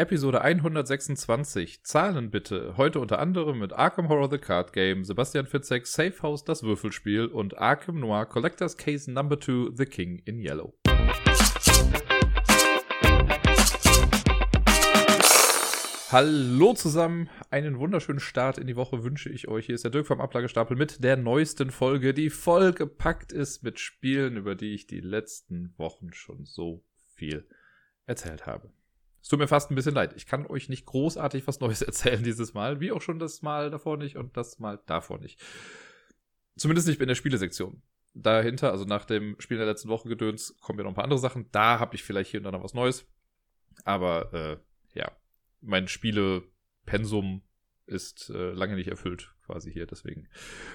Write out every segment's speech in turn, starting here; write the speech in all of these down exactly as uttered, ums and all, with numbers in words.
Episode hundertsechsundzwanzig. Zahlen bitte. Heute unter anderem mit Arkham Horror The Card Game, Sebastian Fitzek Safehouse Das Würfelspiel und Arkham Noir Collector's Case Number two The King in Yellow. Hallo zusammen, einen wunderschönen Start in die Woche wünsche ich euch. Hier ist der Dirk vom Ablagestapel mit der neuesten Folge, die vollgepackt ist mit Spielen, über die ich die letzten Wochen schon so viel erzählt habe. Es tut mir fast ein bisschen leid. Ich kann euch nicht großartig was Neues erzählen dieses Mal. Wie auch schon das Mal davor nicht und das Mal davor nicht. Zumindest nicht in der Spielesektion. Dahinter, also nach dem Spiel der letzten Woche Gedöns, kommen ja noch ein paar andere Sachen. Da habe ich vielleicht hier und da noch was Neues. Aber, äh, ja. Mein Spielepensum ist äh, lange nicht erfüllt, quasi hier. Deswegen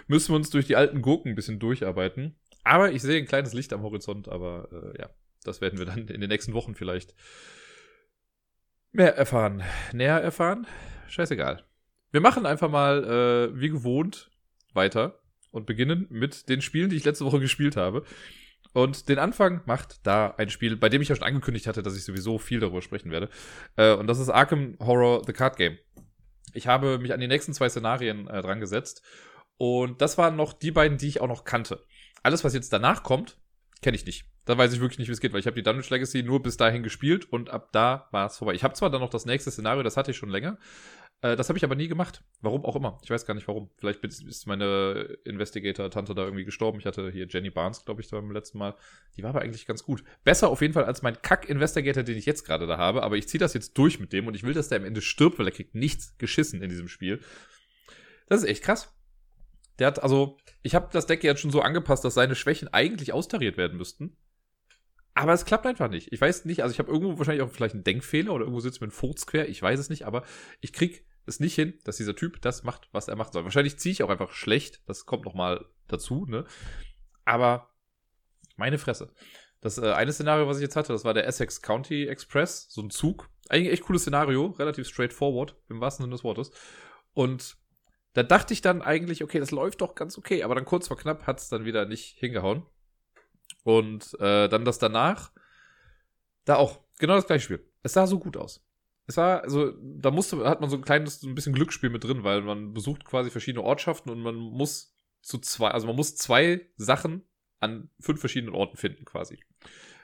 müssen wir uns durch die alten Gurken ein bisschen durcharbeiten. Aber ich sehe ein kleines Licht am Horizont. Aber, äh, ja. Das werden wir dann in den nächsten Wochen vielleicht mehr erfahren, näher erfahren, scheißegal. Wir machen einfach mal, äh, wie gewohnt, weiter und beginnen mit den Spielen, die ich letzte Woche gespielt habe. Und den Anfang macht da ein Spiel, bei dem ich ja schon angekündigt hatte, dass ich sowieso viel darüber sprechen werde. Äh, und das ist Arkham Horror The Card Game. Ich habe mich an die nächsten zwei Szenarien äh, dran gesetzt. Und das waren noch die beiden, die ich auch noch kannte. Alles, was jetzt danach kommt, kenne ich nicht. Da weiß ich wirklich nicht, wie es geht, weil ich habe die Dungeon Legacy nur bis dahin gespielt und ab da war es vorbei. Ich habe zwar dann noch das nächste Szenario, das hatte ich schon länger, äh, das habe ich aber nie gemacht. Warum auch immer, ich weiß gar nicht warum. Vielleicht ist meine Investigator-Tante da irgendwie gestorben. Ich hatte hier Jenny Barnes, glaube ich, beim letzten Mal. Die war aber eigentlich ganz gut. Besser auf jeden Fall als mein Kack-Investigator, den ich jetzt gerade da habe, aber ich ziehe das jetzt durch mit dem und ich will, dass der am Ende stirbt, weil er kriegt nichts geschissen in diesem Spiel. Das ist echt krass. Der hat, also, ich habe das Deck jetzt schon so angepasst, dass seine Schwächen eigentlich austariert werden müssten. Aber es klappt einfach nicht. Ich weiß nicht, also ich habe irgendwo wahrscheinlich auch vielleicht einen Denkfehler oder irgendwo sitzt mir ein Furz quer, ich weiß es nicht, aber ich krieg es nicht hin, dass dieser Typ das macht, was er machen soll. Wahrscheinlich ziehe ich auch einfach schlecht, das kommt nochmal dazu, ne? Aber meine Fresse. Das äh, eine Szenario, was ich jetzt hatte, das war der Essex County Express, so ein Zug. Eigentlich echt cooles Szenario, relativ straightforward, im wahrsten Sinne des Wortes. Und da dachte ich dann eigentlich, okay, das läuft doch ganz okay, aber dann kurz vor knapp hat's dann wieder nicht hingehauen. Und äh, dann das danach, da auch, genau das gleiche Spiel. Es sah so gut aus. Es war, also, da musste, hat man so ein kleines, so ein bisschen Glücksspiel mit drin, weil man besucht quasi verschiedene Ortschaften und man muss zu zwei, also man muss zwei Sachen an fünf verschiedenen Orten finden quasi.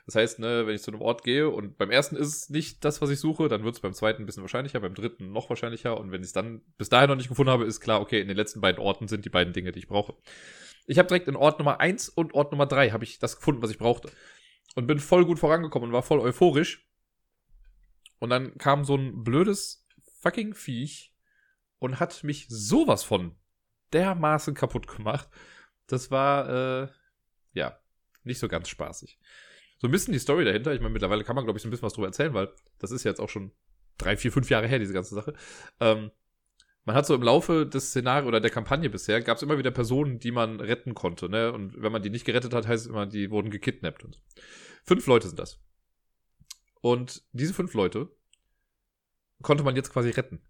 Das heißt, ne, wenn ich zu einem Ort gehe und beim ersten ist es nicht das, was ich suche, dann wird es beim zweiten ein bisschen wahrscheinlicher, beim dritten noch wahrscheinlicher und wenn ich es dann bis dahin noch nicht gefunden habe, ist klar, okay, in den letzten beiden Orten sind die beiden Dinge, die ich brauche. Ich habe direkt in Ort Nummer eins und Ort Nummer drei habe ich das gefunden, was ich brauchte und bin voll gut vorangekommen und war voll euphorisch und dann kam so ein blödes fucking Viech und hat mich sowas von dermaßen kaputt gemacht. Das war, äh, ja, nicht so ganz spaßig. So ein bisschen die Story dahinter. Ich meine, mittlerweile kann man, glaube ich, so ein bisschen was drüber erzählen, weil das ist jetzt auch schon drei, vier, fünf Jahre her, diese ganze Sache. Ähm, man hat so im Laufe des Szenarios oder der Kampagne bisher, gab es immer wieder Personen, die man retten konnte. Ne? Und wenn man die nicht gerettet hat, heißt es immer, die wurden gekidnappt. Und so. Fünf Leute sind das. Und diese fünf Leute konnte man jetzt quasi retten.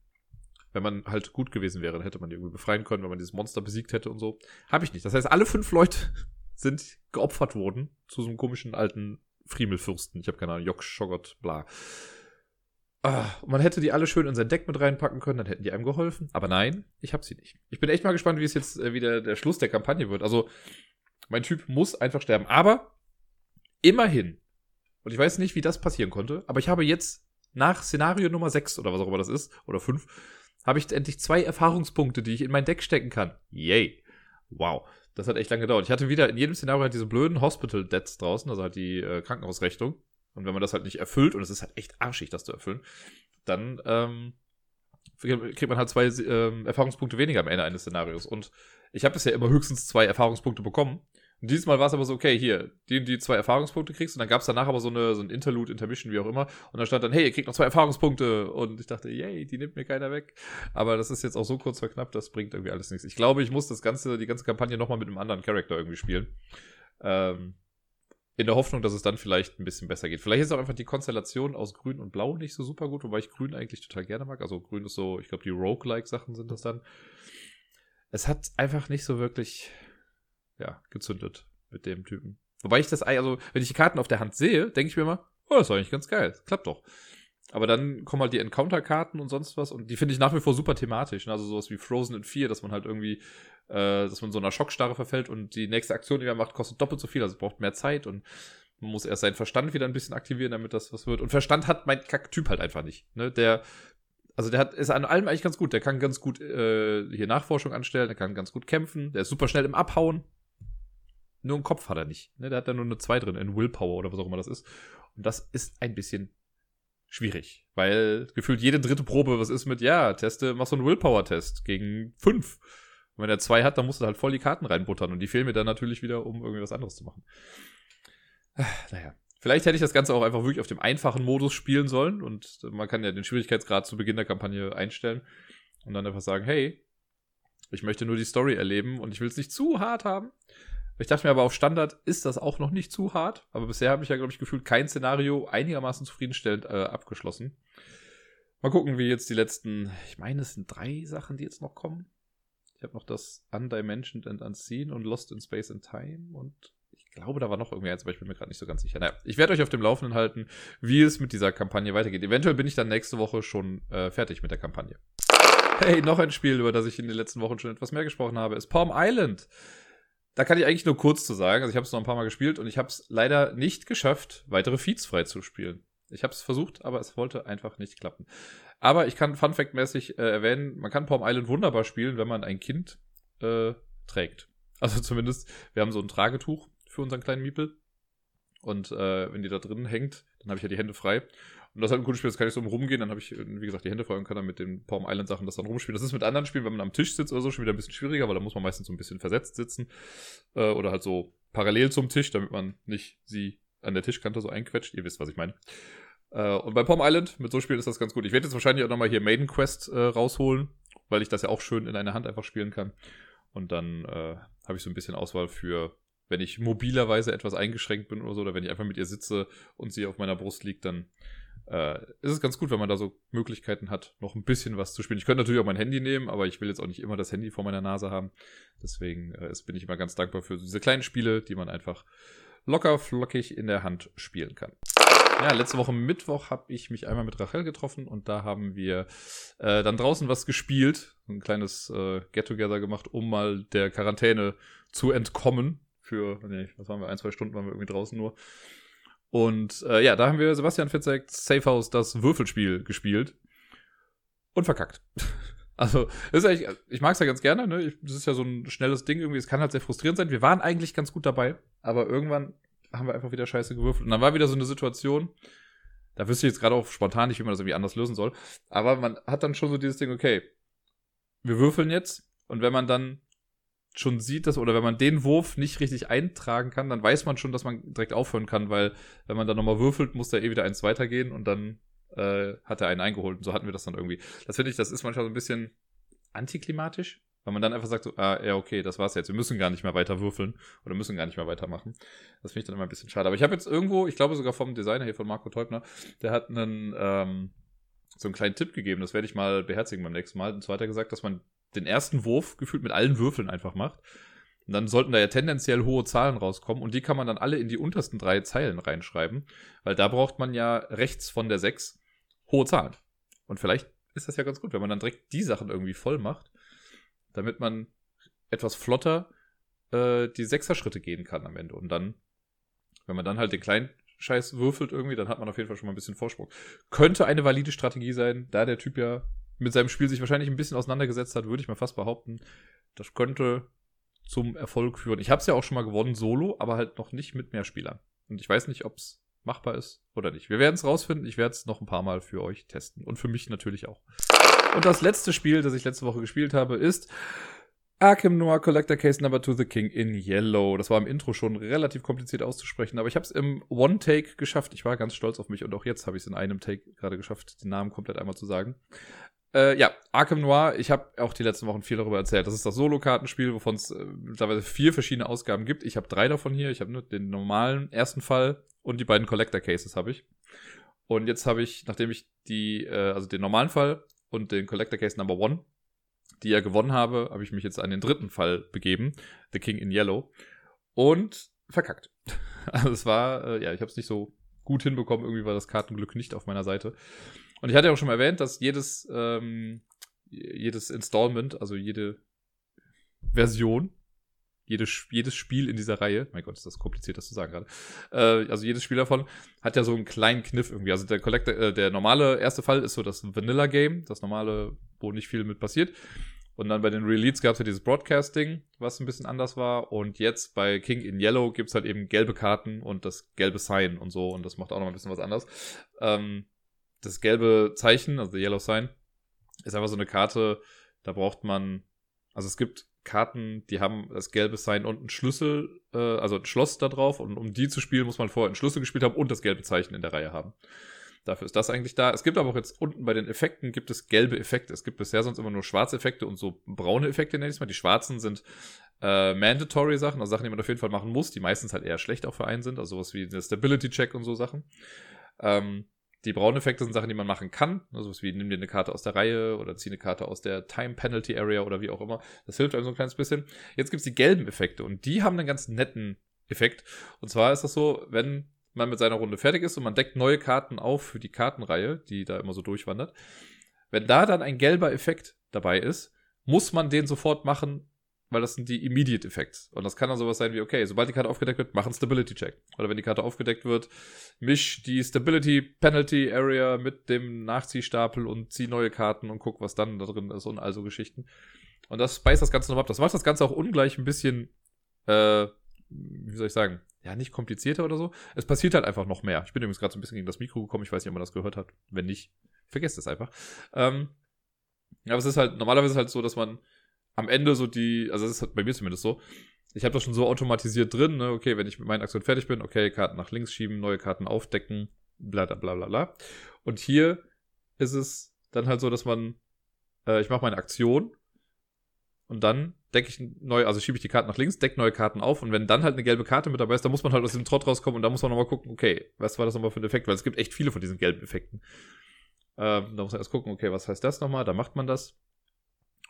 Wenn man halt gut gewesen wäre, dann hätte man die irgendwie befreien können, wenn man dieses Monster besiegt hätte und so. Habe ich nicht. Das heißt, alle fünf Leute sind geopfert worden zu so einem komischen alten Friemelfürsten. Ich habe keine Ahnung, Jock, Schogott, bla. Ah, man hätte die alle schön in sein Deck mit reinpacken können, dann hätten die einem geholfen. Aber nein, ich habe sie nicht. Ich bin echt mal gespannt, wie es jetzt wieder der Schluss der Kampagne wird. Also, mein Typ muss einfach sterben. Aber, immerhin, und ich weiß nicht, wie das passieren konnte, aber ich habe jetzt nach Szenario Nummer sechs oder was auch immer das ist, oder fünf, habe ich endlich zwei Erfahrungspunkte, die ich in mein Deck stecken kann. Yay. Wow. Das hat echt lange gedauert. Ich hatte wieder in jedem Szenario halt diese blöden Hospital-Debts draußen, also halt die äh, Krankenhausrechnung. Und wenn man das halt nicht erfüllt, und es ist halt echt arschig, das zu erfüllen, dann ähm, kriegt man halt zwei ähm, Erfahrungspunkte weniger am Ende eines Szenarios. Und ich habe bisher immer höchstens zwei Erfahrungspunkte bekommen. Und dieses Mal war es aber so, okay, hier, die, die zwei Erfahrungspunkte kriegst. Und dann gab es danach aber so, eine, so ein Interlude, Intermission, wie auch immer. Und dann stand dann, hey, ihr kriegt noch zwei Erfahrungspunkte. Und ich dachte, yay, die nimmt mir keiner weg. Aber das ist jetzt auch so kurz vor knapp, das bringt irgendwie alles nichts. Ich glaube, ich muss das ganze, die ganze Kampagne nochmal mit einem anderen Charakter irgendwie spielen. Ähm, in der Hoffnung, dass es dann vielleicht ein bisschen besser geht. Vielleicht ist auch einfach die Konstellation aus Grün und Blau nicht so super gut, wobei ich Grün eigentlich total gerne mag. Also Grün ist so, ich glaube, die Roguelike-Sachen sind das dann. Es hat einfach nicht so wirklich... ja, gezündet mit dem Typen. Wobei ich das, also, wenn ich die Karten auf der Hand sehe, denke ich mir immer, oh, das ist eigentlich ganz geil, das klappt doch. Aber dann kommen halt die Encounter-Karten und sonst was. Und die finde ich nach wie vor super thematisch. Ne? Also sowas wie Frozen in vier, dass man halt irgendwie, äh, dass man so einer Schockstarre verfällt und die nächste Aktion, die man macht, kostet doppelt so viel. Also braucht mehr Zeit und man muss erst seinen Verstand wieder ein bisschen aktivieren, damit das was wird. Und Verstand hat mein Kack-Typ halt einfach nicht. Ne? Der, also der hat, ist an allem eigentlich ganz gut. Der kann ganz gut äh, hier Nachforschung anstellen, der kann ganz gut kämpfen, der ist super schnell im Abhauen. Nur einen Kopf hat er nicht. Ne? Der hat da nur eine zwei drin, in Willpower oder was auch immer das ist. Und das ist ein bisschen schwierig, weil gefühlt jede dritte Probe, was ist mit, ja, teste, mach so einen Willpower-Test gegen fünf. Und wenn er zwei hat, dann musst du halt voll die Karten reinbuttern und die fehlen mir dann natürlich wieder, um irgendwas anderes zu machen. Naja, vielleicht hätte ich das Ganze auch einfach wirklich auf dem einfachen Modus spielen sollen und man kann ja den Schwierigkeitsgrad zu Beginn der Kampagne einstellen und dann einfach sagen, hey, ich möchte nur die Story erleben und ich will es nicht zu hart haben. Ich dachte mir aber, auf Standard ist das auch noch nicht zu hart. Aber bisher habe ich ja, glaube ich, gefühlt kein Szenario einigermaßen zufriedenstellend äh, abgeschlossen. Mal gucken, wie jetzt die letzten, ich meine, es sind drei Sachen, die jetzt noch kommen. Ich habe noch das Undimensioned and Unseen und Lost in Space and Time. Und ich glaube, da war noch irgendwie eins, aber ich bin mir gerade nicht so ganz sicher. Naja, ich werde euch auf dem Laufenden halten, wie es mit dieser Kampagne weitergeht. Eventuell bin ich dann nächste Woche schon äh, fertig mit der Kampagne. Hey, noch ein Spiel, über das ich in den letzten Wochen schon etwas mehr gesprochen habe, ist Palm Island. Da kann ich eigentlich nur kurz zu sagen, also ich habe es noch ein paar Mal gespielt und ich habe es leider nicht geschafft, weitere Feeds freizuspielen. Ich habe es versucht, aber es wollte einfach nicht klappen. Aber ich kann Funfact-mäßig äh, erwähnen, man kann Palm Island wunderbar spielen, wenn man ein Kind äh, trägt. Also zumindest, wir haben so ein Tragetuch für unseren kleinen Miepel und äh, wenn die da drin hängt, dann habe ich ja die Hände frei. Und das ist halt ein cooles Spiel, das kann ich so rumgehen, dann habe ich, wie gesagt, die Hände frei und kann dann mit den Palm Island Sachen das dann rumspielen. Das ist mit anderen Spielen, wenn man am Tisch sitzt oder so, schon wieder ein bisschen schwieriger, weil da muss man meistens so ein bisschen versetzt sitzen äh, oder halt so parallel zum Tisch, damit man nicht sie an der Tischkante so einquetscht. Ihr wisst, was ich meine. Äh, und bei Palm Island, mit so Spielen ist das ganz gut. Ich werde jetzt wahrscheinlich auch nochmal hier Maiden Quest äh, rausholen, weil ich das ja auch schön in einer Hand einfach spielen kann. Und dann äh, habe ich so ein bisschen Auswahl für, wenn ich mobilerweise etwas eingeschränkt bin oder so, oder wenn ich einfach mit ihr sitze und sie auf meiner Brust liegt, dann Äh, ist es ganz gut, wenn man da so Möglichkeiten hat, noch ein bisschen was zu spielen. Ich könnte natürlich auch mein Handy nehmen, aber ich will jetzt auch nicht immer das Handy vor meiner Nase haben. Deswegen äh, bin ich immer ganz dankbar für diese kleinen Spiele, die man einfach locker, flockig in der Hand spielen kann. Ja, letzte Woche Mittwoch habe ich mich einmal mit Rachel getroffen und da haben wir äh, dann draußen was gespielt. Ein kleines äh, Get-Together gemacht, um mal der Quarantäne zu entkommen. Für, nee, was waren wir, ein, zwei Stunden waren wir irgendwie draußen nur. Und äh, ja, da haben wir Sebastian Fitzek Safehouse Das Würfelspiel gespielt und verkackt. Also, das ist eigentlich, ich mag es ja ganz gerne, ne? Ich, das ist ja so ein schnelles Ding irgendwie, es kann halt sehr frustrierend sein. Wir waren eigentlich ganz gut dabei, aber irgendwann haben wir einfach wieder scheiße gewürfelt. Und dann war wieder so eine Situation, da wüsste ich jetzt gerade auch spontan nicht, wie man das irgendwie anders lösen soll, aber man hat dann schon so dieses Ding, okay, wir würfeln jetzt und wenn man dann schon sieht, dass, oder wenn man den Wurf nicht richtig eintragen kann, dann weiß man schon, dass man direkt aufhören kann, weil wenn man dann nochmal würfelt, muss da eh wieder eins weitergehen und dann äh, hat er einen eingeholt und so hatten wir das dann irgendwie. Das finde ich, das ist manchmal so ein bisschen antiklimatisch, weil man dann einfach sagt so, ah, ja, okay, das war's jetzt, wir müssen gar nicht mehr weiter würfeln oder müssen gar nicht mehr weitermachen. Das finde ich dann immer ein bisschen schade. Aber ich habe jetzt irgendwo, ich glaube sogar vom Designer hier, von Marco Teubner, der hat einen, ähm, so einen kleinen Tipp gegeben, das werde ich mal beherzigen beim nächsten Mal. Und zwar hat er gesagt, dass man den ersten Wurf gefühlt mit allen Würfeln einfach macht. Und dann sollten da ja tendenziell hohe Zahlen rauskommen. Und die kann man dann alle in die untersten drei Zeilen reinschreiben. Weil da braucht man ja rechts von der sechs hohe Zahlen. Und vielleicht ist das ja ganz gut, wenn man dann direkt die Sachen irgendwie voll macht, damit man etwas flotter äh, die Sechser-Schritte gehen kann am Ende. Und dann, wenn man dann halt den kleinen Scheiß würfelt irgendwie, dann hat man auf jeden Fall schon mal ein bisschen Vorsprung. Könnte eine valide Strategie sein, da der Typ ja mit seinem Spiel sich wahrscheinlich ein bisschen auseinandergesetzt hat, würde ich mal fast behaupten, das könnte zum Erfolg führen. Ich habe es ja auch schon mal gewonnen, solo, aber halt noch nicht mit mehr Spielern. Und ich weiß nicht, ob es machbar ist oder nicht. Wir werden es rausfinden. Ich werde es noch ein paar Mal für euch testen. Und für mich natürlich auch. Und das letzte Spiel, das ich letzte Woche gespielt habe, ist Arkham Noir Collector's Case Number two The King in Yellow. Das war im Intro schon relativ kompliziert auszusprechen, aber ich habe es im One-Take geschafft. Ich war ganz stolz auf mich und auch jetzt habe ich es in einem Take gerade geschafft, den Namen komplett einmal zu sagen. Äh, ja, Arkham Noir, ich habe auch die letzten Wochen viel darüber erzählt. Das ist das Solo-Kartenspiel, wovon es äh, mittlerweile vier verschiedene Ausgaben gibt. Ich habe drei davon hier. Ich habe nur den normalen ersten Fall und die beiden Collector-Cases habe ich. Und jetzt habe ich, nachdem ich die, äh, also den normalen Fall und den Collector-Case Number one, die ja gewonnen habe, habe ich mich jetzt an den dritten Fall begeben, The King in Yellow, und verkackt. Also es war, äh, ja, ich habe es nicht so gut hinbekommen. Irgendwie war das Kartenglück nicht auf meiner Seite. Und ich hatte ja auch schon mal erwähnt, dass jedes, ähm, jedes Installment, also jede Version, jedes, jedes Spiel in dieser Reihe, mein Gott, ist das kompliziert, das zu sagen gerade, äh, also jedes Spiel davon hat ja so einen kleinen Kniff irgendwie. Also der Collector, äh, der normale erste Fall ist so das Vanilla-Game, das normale, wo nicht viel mit passiert. Und dann bei den Releases gab es ja dieses Broadcasting, was ein bisschen anders war. Und jetzt bei King in Yellow gibt es halt eben gelbe Karten und das gelbe Sign und so. Und das macht auch noch ein bisschen was anders. Ähm, das gelbe Zeichen, also der Yellow Sign, ist einfach so eine Karte, da braucht man, also es gibt Karten, die haben das gelbe Sign und einen Schlüssel, äh, also ein Schloss da drauf. Und um die zu spielen, muss man vorher einen Schlüssel gespielt haben und das gelbe Zeichen in der Reihe haben. Dafür ist das eigentlich da. Es gibt aber auch jetzt unten bei den Effekten gibt es gelbe Effekte. Es gibt bisher sonst immer nur schwarze Effekte und so braune Effekte, nenne ich es mal. Die schwarzen sind äh, mandatory Sachen, also Sachen, die man auf jeden Fall machen muss, die meistens halt eher schlecht auch für einen sind, also sowas wie der Stability-Check und so Sachen. Ähm, die braunen Effekte sind Sachen, die man machen kann, also sowas wie nimm dir eine Karte aus der Reihe oder zieh eine Karte aus der Time-Penalty-Area oder wie auch immer. Das hilft einem so ein kleines bisschen. Jetzt gibt es die gelben Effekte und die haben einen ganz netten Effekt. Und zwar ist das so, wenn man mit seiner Runde fertig ist und man deckt neue Karten auf für die Kartenreihe, die da immer so durchwandert. Wenn da dann ein gelber Effekt dabei ist, muss man den sofort machen, weil das sind die Immediate Effects. Und das kann dann sowas sein wie, okay, sobald die Karte aufgedeckt wird, mach einen Stability Check. Oder wenn die Karte aufgedeckt wird, misch die Stability Penalty Area mit dem Nachziehstapel und zieh neue Karten und guck, was dann da drin ist und all so Geschichten. Und das speist das Ganze nochmal ab. Das macht das Ganze auch ungleich ein bisschen, äh, wie soll ich sagen, ja, nicht komplizierter oder so. Es passiert halt einfach noch mehr. Ich bin übrigens gerade so ein bisschen gegen das Mikro gekommen. Ich weiß nicht, ob man das gehört hat. Wenn nicht, vergesst es einfach. Ähm, aber es ist halt, normalerweise ist es halt so, dass man am Ende so die, also das ist halt bei mir zumindest so, ich habe das schon so automatisiert drin, ne? Okay, wenn ich mit meinen Aktionen fertig bin, okay, Karten nach links schieben, neue Karten aufdecken, bla bla bla bla. Und hier ist es dann halt so, dass man, äh, ich mache meine Aktion und dann decke ich neu, also schiebe ich die Karten nach links, decke neue Karten auf und wenn dann halt eine gelbe Karte mit dabei ist, dann muss man halt aus dem Trott rauskommen und da muss man nochmal gucken, okay, was war das nochmal für ein Effekt, weil es gibt echt viele von diesen gelben Effekten. Ähm, da muss man erst gucken, okay, was heißt das nochmal, da macht man das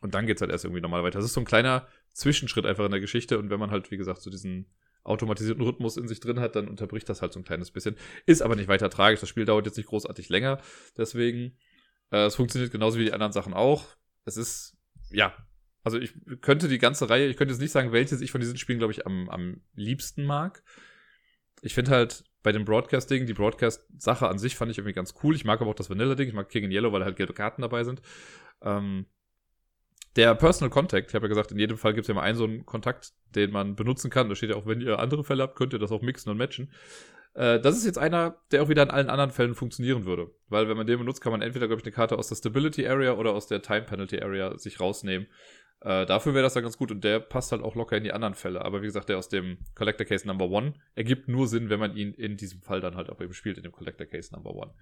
und dann geht's halt erst irgendwie nochmal weiter. Das ist so ein kleiner Zwischenschritt einfach in der Geschichte und wenn man halt, wie gesagt, so diesen automatisierten Rhythmus in sich drin hat, dann unterbricht das halt so ein kleines bisschen. Ist aber nicht weiter tragisch, das Spiel dauert jetzt nicht großartig länger, deswegen, äh, es funktioniert genauso wie die anderen Sachen auch. Es ist, ja, also ich könnte die ganze Reihe, ich könnte jetzt nicht sagen, welches ich von diesen Spielen, glaube ich, am, am liebsten mag. Ich finde halt bei dem Broadcast-Ding, die Broadcast-Sache an sich fand ich irgendwie ganz cool. Ich mag aber auch das Vanilla-Ding, ich mag King in Yellow, weil halt gelbe Karten dabei sind. Ähm, der Personal Contact, ich habe ja gesagt, in jedem Fall gibt es ja mal einen so einen Kontakt, den man benutzen kann. Da steht ja auch, wenn ihr andere Fälle habt, könnt ihr das auch mixen und matchen. Äh, das ist jetzt einer, der auch wieder in allen anderen Fällen funktionieren würde. Weil wenn man den benutzt, kann man entweder, glaube ich, eine Karte aus der Stability-Area oder aus der Time-Penalty-Area sich rausnehmen. Äh, dafür wäre das dann ganz gut und der passt halt auch locker in die anderen Fälle. Aber wie gesagt, der aus dem Collector Case Number eins ergibt nur Sinn, wenn man ihn in diesem Fall dann halt auch eben spielt, in dem Collector Case Number eins.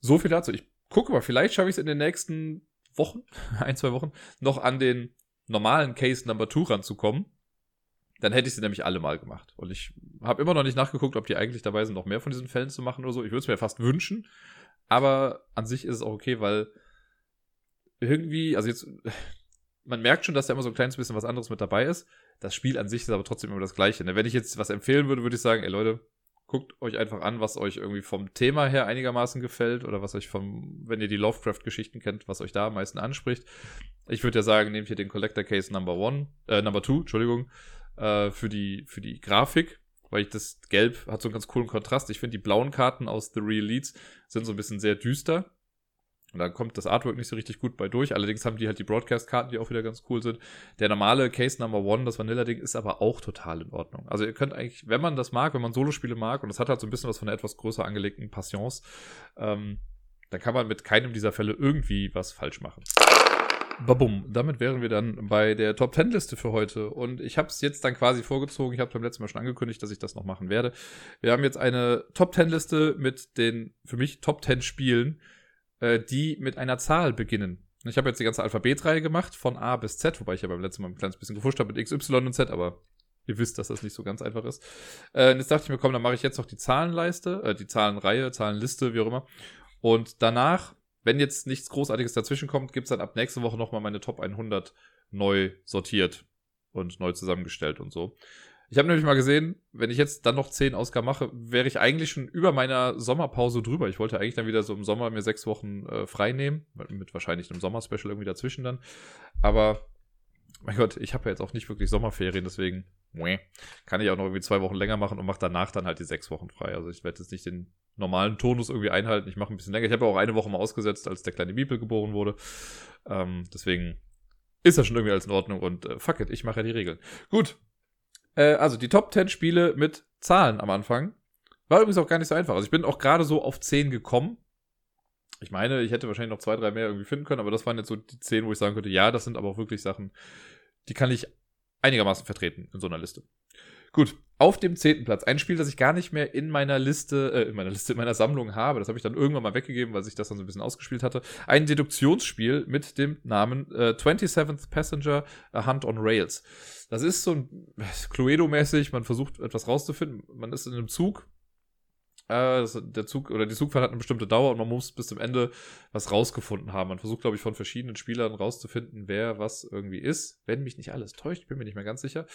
So viel dazu. Ich gucke mal, vielleicht schaffe ich es in den nächsten Wochen, ein, zwei Wochen, noch an den normalen Case Number zwei ranzukommen. Dann hätte ich sie nämlich alle mal gemacht. Und ich habe immer noch nicht nachgeguckt, ob die eigentlich dabei sind, noch mehr von diesen Fällen zu machen oder so. Ich würde es mir fast wünschen. Aber an sich ist es auch okay, weil irgendwie, also jetzt... Man merkt schon, dass da immer so ein kleines bisschen was anderes mit dabei ist. Das Spiel an sich ist aber trotzdem immer das Gleiche. Wenn ich jetzt was empfehlen würde, würde ich sagen, ey Leute, guckt euch einfach an, was euch irgendwie vom Thema her einigermaßen gefällt oder was euch vom, wenn ihr die Lovecraft-Geschichten kennt, was euch da am meisten anspricht. Ich würde ja sagen, nehmt hier den Collector Case Number One, äh, Number Two, Entschuldigung, äh, für die, für die Grafik, weil ich das Gelb hat so einen ganz coolen Kontrast. Ich finde, die blauen Karten aus The Real Leads sind so ein bisschen sehr düster. Und dann kommt das Artwork nicht so richtig gut bei durch. Allerdings haben die halt die Broadcast-Karten, die auch wieder ganz cool sind. Der normale Case Number One, das Vanilla-Ding, ist aber auch total in Ordnung. Also ihr könnt eigentlich, wenn man das mag, wenn man Solospiele mag, und das hat halt so ein bisschen was von einer etwas größer angelegten Passions, ähm, dann kann man mit keinem dieser Fälle irgendwie was falsch machen. Babum, damit wären wir dann bei der Top-zehn-Liste für heute. Und ich habe es jetzt dann quasi vorgezogen. Ich habe beim letzten Mal schon angekündigt, dass ich das noch machen werde. Wir haben jetzt eine Top-zehn-Liste mit den, für mich, Top-zehn-Spielen, die mit einer Zahl beginnen. Ich habe jetzt die ganze Alphabetreihe gemacht, von A bis Z, wobei ich ja beim letzten Mal ein kleines bisschen gefuscht habe mit X, Y und Z, aber ihr wisst, dass das nicht so ganz einfach ist. Äh, und jetzt dachte ich mir, komm, dann mache ich jetzt noch die Zahlenleiste, äh, die Zahlenreihe, Zahlenliste, wie auch immer. Und danach, wenn jetzt nichts Großartiges dazwischen kommt, gibt es dann ab nächste Woche nochmal meine Top hundert neu sortiert und neu zusammengestellt und so. Ich habe nämlich mal gesehen, wenn ich jetzt dann noch zehn Ausgaben mache, wäre ich eigentlich schon über meiner Sommerpause drüber. Ich wollte eigentlich dann wieder so im Sommer mir sechs Wochen äh, frei nehmen, mit wahrscheinlich einem Sommerspecial irgendwie dazwischen dann. Aber, mein Gott, ich habe ja jetzt auch nicht wirklich Sommerferien, deswegen kann ich auch noch irgendwie zwei Wochen länger machen und mache danach dann halt die sechs Wochen frei. Also ich werde jetzt nicht den normalen Tonus irgendwie einhalten. Ich mache ein bisschen länger. Ich habe ja auch eine Woche mal ausgesetzt, als der kleine Bibel geboren wurde. Ähm, deswegen ist das schon irgendwie alles in Ordnung und äh, fuck it, ich mache ja die Regeln. Gut. Also die Top zehn Spiele mit Zahlen am Anfang. War übrigens auch gar nicht so einfach. Also ich bin auch gerade so auf zehn gekommen. Ich meine, ich hätte wahrscheinlich noch zwei, drei mehr irgendwie finden können, aber das waren jetzt so die zehn, wo ich sagen könnte, ja, das sind aber auch wirklich Sachen, die kann ich einigermaßen vertreten in so einer Liste. Gut, auf dem zehnten Platz. Ein Spiel, das ich gar nicht mehr in meiner Liste, äh, in meiner Liste, in meiner Sammlung habe. Das habe ich dann irgendwann mal weggegeben, weil sich das dann so ein bisschen ausgespielt hatte. Ein Deduktionsspiel mit dem Namen äh, twenty-seventh Passenger A Hunt on Rails. Das ist so ein Cluedo-mäßig, man versucht etwas rauszufinden, man ist in einem Zug, äh, der Zug oder die Zugfahrt hat eine bestimmte Dauer und man muss bis zum Ende was rausgefunden haben. Man versucht, glaube ich, von verschiedenen Spielern rauszufinden, wer was irgendwie ist, wenn mich nicht alles täuscht, bin mir nicht mehr ganz sicher.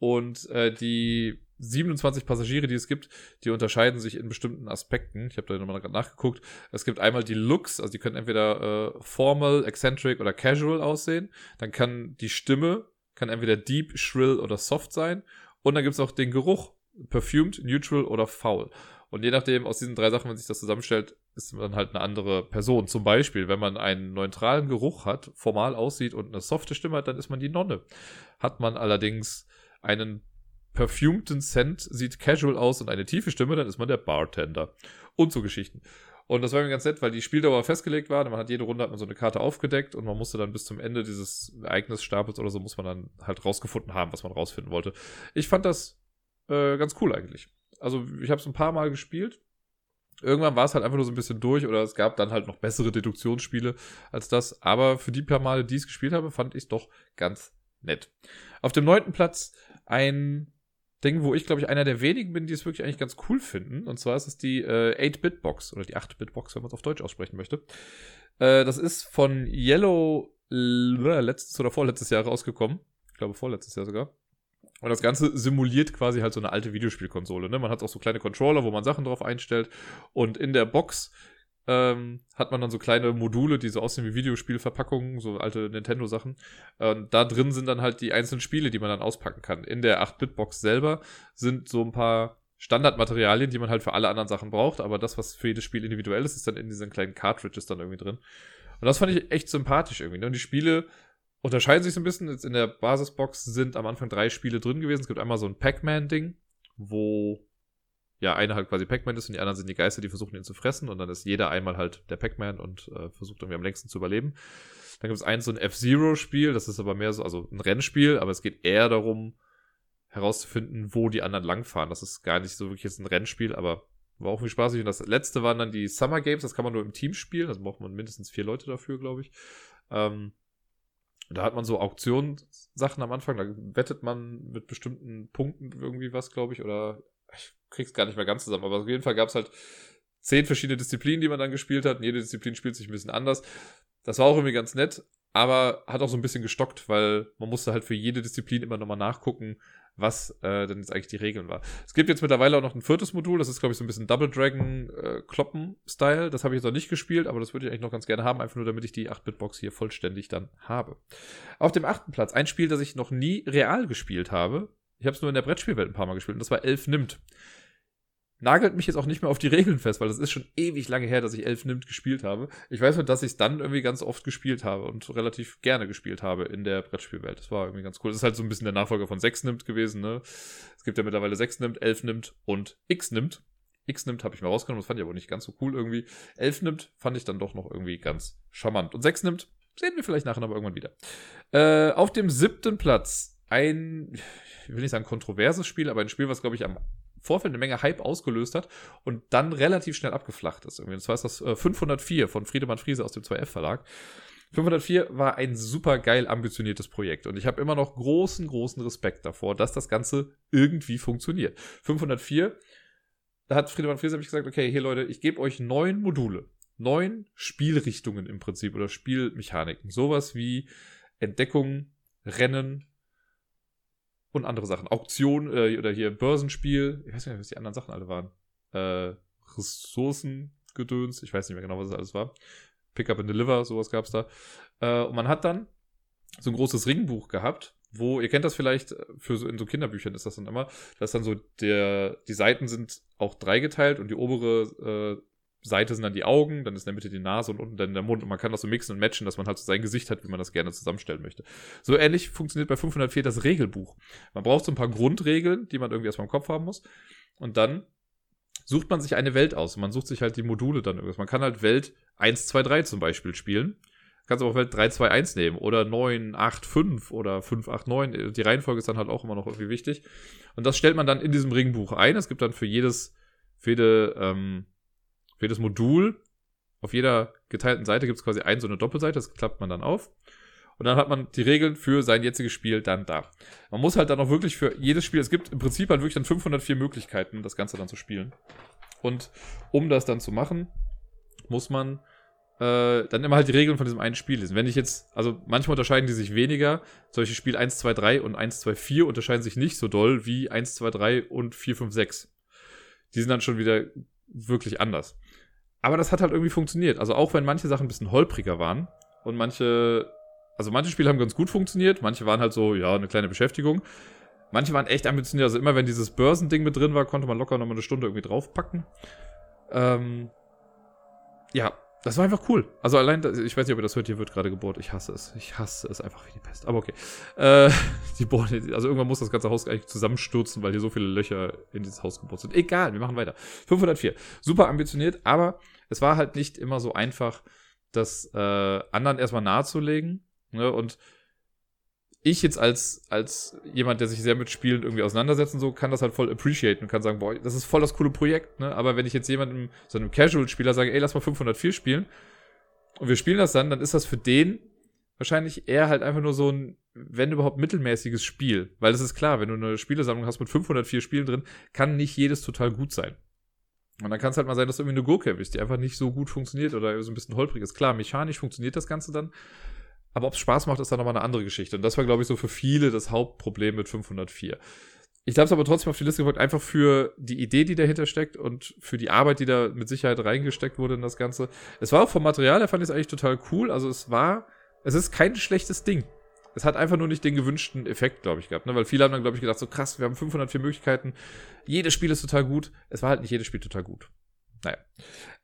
Und äh, die siebenundzwanzig Passagiere, die es gibt, die unterscheiden sich in bestimmten Aspekten. Ich habe da nochmal gerade nachgeguckt. Es gibt einmal die Looks, also die können entweder äh, formal, eccentric oder casual aussehen. Dann kann die Stimme Kann entweder deep, shrill oder soft sein. Und dann gibt es auch den Geruch. Perfumed, neutral oder foul. Und je nachdem, aus diesen drei Sachen, wenn sich das zusammenstellt, ist man halt eine andere Person. Zum Beispiel, wenn man einen neutralen Geruch hat, formal aussieht und eine softe Stimme hat, dann ist man die Nonne. Hat man allerdings einen perfumeden Scent, sieht casual aus und eine tiefe Stimme, dann ist man der Bartender. Und so Geschichten. Und das war mir ganz nett, weil die Spieldauer festgelegt war. Man hat jede Runde hat man so eine Karte aufgedeckt und man musste dann bis zum Ende dieses Ereignisstapels oder so muss man dann halt rausgefunden haben, was man rausfinden wollte. Ich fand das äh, ganz cool eigentlich. Also ich habe es ein paar Mal gespielt. Irgendwann war es halt einfach nur so ein bisschen durch oder es gab dann halt noch bessere Deduktionsspiele als das. Aber für die paar Male, die ich es gespielt habe, fand ich es doch ganz nett. Auf dem neunten Platz ein Ding, wo ich, glaube ich, einer der wenigen bin, die es wirklich eigentlich ganz cool finden. Und zwar ist es die äh, eight-Bit-Box oder die acht-Bit-Box, wenn man es auf Deutsch aussprechen möchte. Äh, das ist von Yellow äh, letztes oder vorletztes Jahr rausgekommen. Ich glaube, vorletztes Jahr sogar. Und das Ganze simuliert quasi halt so eine alte Videospielkonsole. Ne? Man hat auch so kleine Controller, wo man Sachen drauf einstellt. Und in der Box Ähm, hat man dann so kleine Module, die so aussehen wie Videospielverpackungen, so alte Nintendo-Sachen. Und da drin sind dann halt die einzelnen Spiele, die man dann auspacken kann. In der acht-Bit-Box selber sind so ein paar Standardmaterialien, die man halt für alle anderen Sachen braucht. Aber das, was für jedes Spiel individuell ist, ist dann in diesen kleinen Cartridges dann irgendwie drin. Und das fand ich echt sympathisch irgendwie. Ne? Und die Spiele unterscheiden sich so ein bisschen. Jetzt in der Basisbox sind am Anfang drei Spiele drin gewesen. Es gibt einmal so ein Pac-Man-Ding, wo ja, einer halt quasi Pac-Man ist und die anderen sind die Geister, die versuchen ihn zu fressen und dann ist jeder einmal halt der Pac-Man und äh, versucht irgendwie am längsten zu überleben. Dann gibt es eins, so ein F-Zero-Spiel, das ist aber mehr so, also ein Rennspiel, aber es geht eher darum, herauszufinden, wo die anderen langfahren. Das ist gar nicht so wirklich jetzt ein Rennspiel, aber war auch viel spaßig. Und das letzte waren dann die Summer Games, das kann man nur im Team spielen, das braucht man mindestens vier Leute dafür, glaube ich. Ähm, da hat man so Auktionssachen am Anfang, da wettet man mit bestimmten Punkten irgendwie was, glaube ich, oder ich krieg's gar nicht mehr ganz zusammen, aber auf jeden Fall gab's halt zehn verschiedene Disziplinen, die man dann gespielt hat und jede Disziplin spielt sich ein bisschen anders. Das war auch irgendwie ganz nett, aber hat auch so ein bisschen gestockt, weil man musste halt für jede Disziplin immer nochmal nachgucken, was äh, denn jetzt eigentlich die Regeln war. Es gibt jetzt mittlerweile auch noch ein viertes Modul, das ist glaube ich so ein bisschen Double Dragon äh, Kloppen-Style, das habe ich jetzt noch nicht gespielt, aber das würde ich eigentlich noch ganz gerne haben, einfach nur damit ich die acht-Bit-Box hier vollständig dann habe. Auf dem achten Platz, ein Spiel, das ich noch nie real gespielt habe. Ich habe es nur in der Brettspielwelt ein paar Mal gespielt und das war Elf Nimmt. Nagelt mich jetzt auch nicht mehr auf die Regeln fest, weil das ist schon ewig lange her, dass ich Elf Nimmt gespielt habe. Ich weiß nur, dass ich es dann irgendwie ganz oft gespielt habe und relativ gerne gespielt habe in der Brettspielwelt. Das war irgendwie ganz cool. Das ist halt so ein bisschen der Nachfolger von Sechs nimmt gewesen. Ne? Es gibt ja mittlerweile Sechs nimmt, Elf nimmt und X nimmt. X nimmt habe ich mal rausgenommen, das fand ich aber nicht ganz so cool irgendwie. Elf nimmt fand ich dann doch noch irgendwie ganz charmant. Und Sechs nimmt sehen wir vielleicht nachher aber irgendwann wieder. Äh, auf dem siebten Platz ein, ich will nicht sagen kontroverses Spiel, aber ein Spiel, was, glaube ich, am Vorfeld eine Menge Hype ausgelöst hat und dann relativ schnell abgeflacht ist. Und zwar ist das fünfhundertvier von Friedemann Friese aus dem zwei F Verlag. fünfhundertvier war ein super geil ambitioniertes Projekt und ich habe immer noch großen, großen Respekt davor, dass das Ganze irgendwie funktioniert. fünfhundertvier, da hat Friedemann Friese hab ich gesagt, okay, hier Leute, ich gebe euch neun Module, neun Spielrichtungen im Prinzip oder Spielmechaniken. Sowas wie Entdeckung, Rennen, und andere Sachen. Auktion äh, oder hier Börsenspiel. Ich weiß nicht mehr, was die anderen Sachen alle waren. Äh, Ressourcengedöns. Ich weiß nicht mehr genau, was das alles war. Pick up and deliver, sowas gab's da. Äh, und man hat dann so ein großes Ringbuch gehabt, wo, ihr kennt das vielleicht, für so, in so Kinderbüchern ist das dann immer, dass dann so der, die Seiten sind auch dreigeteilt und die obere äh, Seite sind dann die Augen, dann ist in der Mitte die Nase und unten dann der Mund und man kann das so mixen und matchen, dass man halt so sein Gesicht hat, wie man das gerne zusammenstellen möchte. So ähnlich funktioniert bei fünfhundertvier das Regelbuch. Man braucht so ein paar Grundregeln, die man irgendwie erstmal im Kopf haben muss und dann sucht man sich eine Welt aus und man sucht sich halt die Module dann irgendwas. Man kann halt Welt eins, zwei, drei zum Beispiel spielen. Kannst aber auch Welt drei, zwei, eins nehmen oder neun, acht, fünf oder fünf, acht, neun. Die Reihenfolge ist dann halt auch immer noch irgendwie wichtig. Und das stellt man dann in diesem Ringbuch ein. Es gibt dann für jedes, für jede, ähm, für jedes Modul, auf jeder geteilten Seite gibt es quasi ein, so eine Doppelseite. Das klappt man dann auf. Und dann hat man die Regeln für sein jetziges Spiel dann da. Man muss halt dann auch wirklich für jedes Spiel, es gibt im Prinzip halt wirklich dann fünfhundertvier Möglichkeiten, das Ganze dann zu spielen. Und um das dann zu machen, muss man dann immer halt die Regeln von diesem einen Spiel lesen. Wenn ich jetzt, also manchmal unterscheiden die sich weniger, solche Spiel eins, zwei, drei und eins, zwei, vier unterscheiden sich nicht so doll wie eins, zwei, drei und vier, fünf, sechs. Die sind dann schon wieder wirklich anders. Aber das hat halt irgendwie funktioniert. Also auch wenn manche Sachen ein bisschen holpriger waren und manche, also manche Spiele haben ganz gut funktioniert, manche waren halt so, ja, eine kleine Beschäftigung. Manche waren echt ambitioniert. Also immer wenn dieses Börsending mit drin war, konnte man locker nochmal eine Stunde irgendwie draufpacken. Ähm, ja, das war einfach cool. Also allein, ich weiß nicht, ob ihr das hört, hier wird gerade gebohrt. Ich hasse es. Ich hasse es einfach wie die Pest. Aber okay. Äh, die bohren, also irgendwann muss das ganze Haus eigentlich zusammenstürzen, weil hier so viele Löcher in dieses Haus gebohrt sind. Egal, wir machen weiter. fünfhundertvier. Super ambitioniert, aber es war halt nicht immer so einfach, das äh, anderen erstmal nahezulegen. Ne? Und ich jetzt als als jemand, der sich sehr mit Spielen irgendwie auseinandersetzt und so, kann das halt voll appreciaten und kann sagen, boah, das ist voll das coole Projekt, ne? Aber wenn ich jetzt jemandem, so einem Casual-Spieler sage, ey, lass mal fünfhundertvier spielen und wir spielen das dann, dann ist das für den wahrscheinlich eher halt einfach nur so ein, wenn überhaupt, mittelmäßiges Spiel. Weil das ist klar, wenn du eine Spielesammlung hast mit fünfhundertvier Spielen drin, kann nicht jedes total gut sein. Und dann kann es halt mal sein, dass du irgendwie eine Gurke erwischt, die einfach nicht so gut funktioniert oder so ein bisschen holprig ist. Klar, mechanisch funktioniert das Ganze dann, aber ob es Spaß macht, ist dann nochmal eine andere Geschichte. Und das war, glaube ich, so für viele das Hauptproblem mit fünfhundertvier. Ich habe es aber trotzdem auf die Liste gepackt, einfach für die Idee, die dahinter steckt und für die Arbeit, die da mit Sicherheit reingesteckt wurde in das Ganze. Es war auch vom Material, da fand ich es eigentlich total cool. Also es war, es ist kein schlechtes Ding. Es hat einfach nur nicht den gewünschten Effekt, glaube ich, gehabt. Ne? Weil viele haben dann, glaube ich, gedacht, so krass, wir haben fünfhundertvier Möglichkeiten. Jedes Spiel ist total gut. Es war halt nicht jedes Spiel total gut. Naja.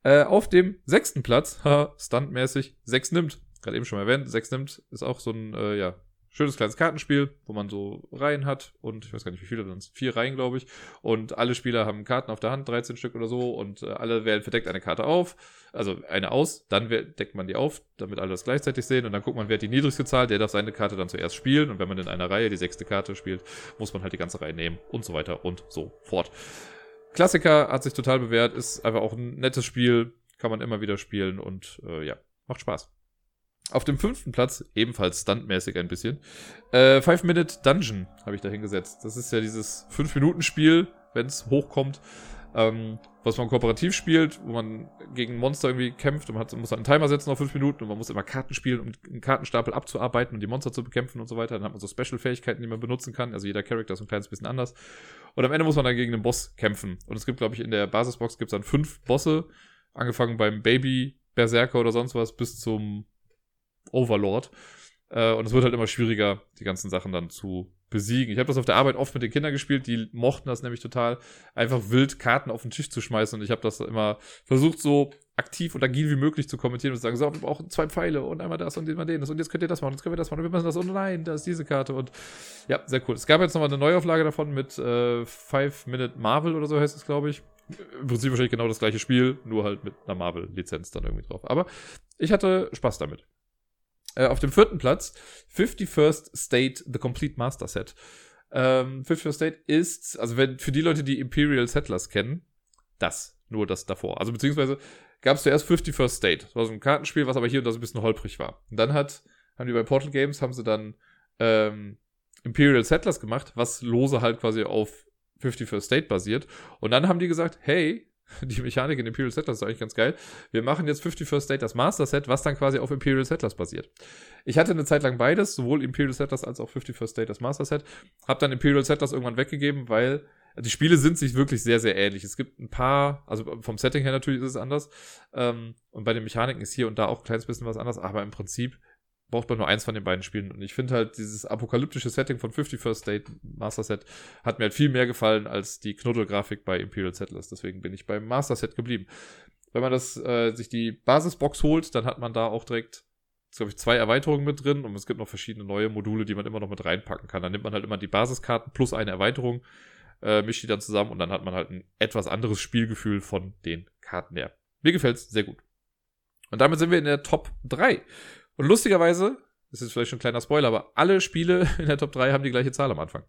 Äh, auf dem sechsten Platz, stuntmäßig, Sechs nimmt. Gerade eben schon erwähnt, Sechs nimmt, ist auch so ein, äh, ja, schönes kleines Kartenspiel, wo man so Reihen hat und ich weiß gar nicht, wie viele, sind es vier Reihen, glaube ich, und alle Spieler haben Karten auf der Hand, dreizehn Stück oder so und äh, alle wählen verdeckt eine Karte auf, also eine aus, dann deckt man die auf, damit alle das gleichzeitig sehen und dann guckt man, wer hat die niedrigste Zahl, der darf seine Karte dann zuerst spielen und wenn man in einer Reihe die sechste Karte spielt, muss man halt die ganze Reihe nehmen und so weiter und so fort. Klassiker, hat sich total bewährt, ist einfach auch ein nettes Spiel, kann man immer wieder spielen und äh, ja, macht Spaß. Auf dem fünften Platz, ebenfalls stuntmäßig ein bisschen, äh, five minute dungeon habe ich da hingesetzt. Das ist ja dieses fünf-Minuten-Spiel, wenn es hochkommt, ähm, was man kooperativ spielt, wo man gegen Monster irgendwie kämpft und man hat, muss halt einen Timer setzen auf fünf Minuten und man muss immer Karten spielen, um einen Kartenstapel abzuarbeiten und die Monster zu bekämpfen und so weiter. Dann hat man so Special-Fähigkeiten, die man benutzen kann. Also jeder Charakter ist ein kleines bisschen anders. Und am Ende muss man dann gegen einen Boss kämpfen. Und es gibt, glaube ich, in der Basisbox gibt es dann fünf Bosse, angefangen beim Baby-Berserker oder sonst was bis zum Overlord. Äh, und es wird halt immer schwieriger, die ganzen Sachen dann zu besiegen. Ich habe das auf der Arbeit oft mit den Kindern gespielt, die mochten das nämlich total, einfach wild Karten auf den Tisch zu schmeißen und ich habe das immer versucht, so aktiv und agil wie möglich zu kommentieren und zu sagen, so, wir brauchen zwei Pfeile und einmal das und den mal den und jetzt könnt ihr das machen, jetzt können wir das machen und wir müssen das und nein, da ist diese Karte und ja, sehr cool. Es gab jetzt nochmal eine Neuauflage davon mit äh, five minute marvel oder so heißt es, glaube ich. Im Prinzip wahrscheinlich genau das gleiche Spiel, nur halt mit einer Marvel-Lizenz dann irgendwie drauf. Aber ich hatte Spaß damit. Auf dem vierten Platz, fifty-first State The Complete Master Set. Ähm, fifty-first State ist, also wenn für die Leute, die Imperial Settlers kennen, das, nur das davor. Also beziehungsweise gab es zuerst fifty-first State. Das war so ein Kartenspiel, was aber hier und da so ein bisschen holprig war. Und dann hat, haben die bei Portal Games, haben sie dann ähm, Imperial Settlers gemacht, was lose halt quasi auf fifty-first State basiert. Und dann haben die gesagt, hey, Die Mechanik in Imperial Settlers ist eigentlich ganz geil. Wir machen jetzt fifty-first State das Master Set, was dann quasi auf Imperial Settlers basiert. Ich hatte eine Zeit lang beides, sowohl Imperial Settlers als auch fifty-first State das Master Set. Hab dann Imperial Settlers irgendwann weggegeben, weil die Spiele sind sich wirklich sehr, sehr ähnlich. Es gibt ein paar, also vom Setting her natürlich ist es anders. Ähm, und bei den Mechaniken ist hier und da auch ein kleines bisschen was anders. Aber im Prinzip braucht man nur eins von den beiden Spielen. Und ich finde halt, dieses apokalyptische Setting von fifty-first State Master Set hat mir halt viel mehr gefallen als die Knuddelgrafik bei Imperial Settlers. Deswegen bin ich beim Master Set geblieben. Wenn man das, äh, sich die Basisbox holt, dann hat man da auch direkt, glaube ich, zwei Erweiterungen mit drin. Und es gibt noch verschiedene neue Module, die man immer noch mit reinpacken kann. Dann nimmt man halt immer die Basiskarten plus eine Erweiterung, äh, mischt die dann zusammen. Und dann hat man halt ein etwas anderes Spielgefühl von den Karten her. Mir gefällt's sehr gut. Und damit sind wir in der Top drei. Und lustigerweise, das ist vielleicht schon ein kleiner Spoiler, aber alle Spiele in der Top drei haben die gleiche Zahl am Anfang.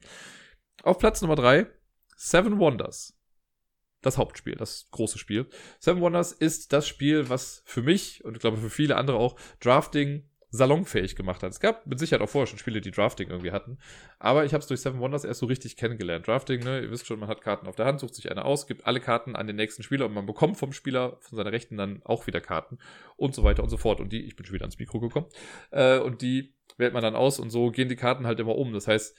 Auf Platz Nummer drei, Seven Wonders. Das Hauptspiel, das große Spiel. Seven Wonders ist das Spiel, was für mich und ich glaube für viele andere auch Drafting salonfähig gemacht hat. Es gab mit Sicherheit auch vorher schon Spiele, die Drafting irgendwie hatten, aber ich habe es durch Seven Wonders erst so richtig kennengelernt. Drafting, ne, ihr wisst schon, man hat Karten auf der Hand, sucht sich eine aus, gibt alle Karten an den nächsten Spieler und man bekommt vom Spieler, von seiner Rechten dann auch wieder Karten und so weiter und so fort. Und die, ich bin schon wieder ans Mikro gekommen, äh, und die wählt man dann aus und so gehen die Karten halt immer um. Das heißt,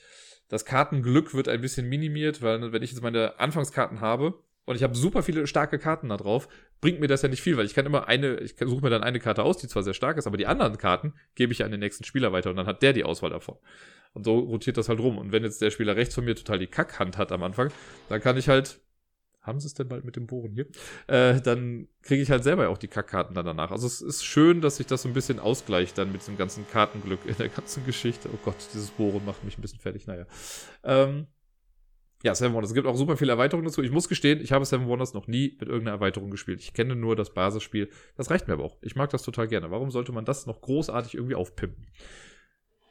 das Kartenglück wird ein bisschen minimiert, weil wenn ich jetzt meine Anfangskarten habe, und ich habe super viele starke Karten da drauf, bringt mir das ja nicht viel, weil ich kann immer eine, ich suche mir dann eine Karte aus, die zwar sehr stark ist, aber die anderen Karten gebe ich an den nächsten Spieler weiter und dann hat der die Auswahl davon. Und so rotiert das halt rum. Und wenn jetzt der Spieler rechts von mir total die Kackhand hat am Anfang, dann kann ich halt, haben sie es denn bald mit dem Bohren hier? Äh, dann kriege ich halt selber auch die Kackkarten dann danach. Also es ist schön, dass sich das so ein bisschen ausgleicht dann mit diesem ganzen Kartenglück in der ganzen Geschichte. Oh Gott, dieses Bohren macht mich ein bisschen fertig, naja. Ähm... Ja, Seven Wonders. Es gibt auch super viele Erweiterungen dazu. Ich muss gestehen, ich habe Seven Wonders noch nie mit irgendeiner Erweiterung gespielt. Ich kenne nur das Basisspiel. Das reicht mir aber auch. Ich mag das total gerne. Warum sollte man das noch großartig irgendwie aufpimpen?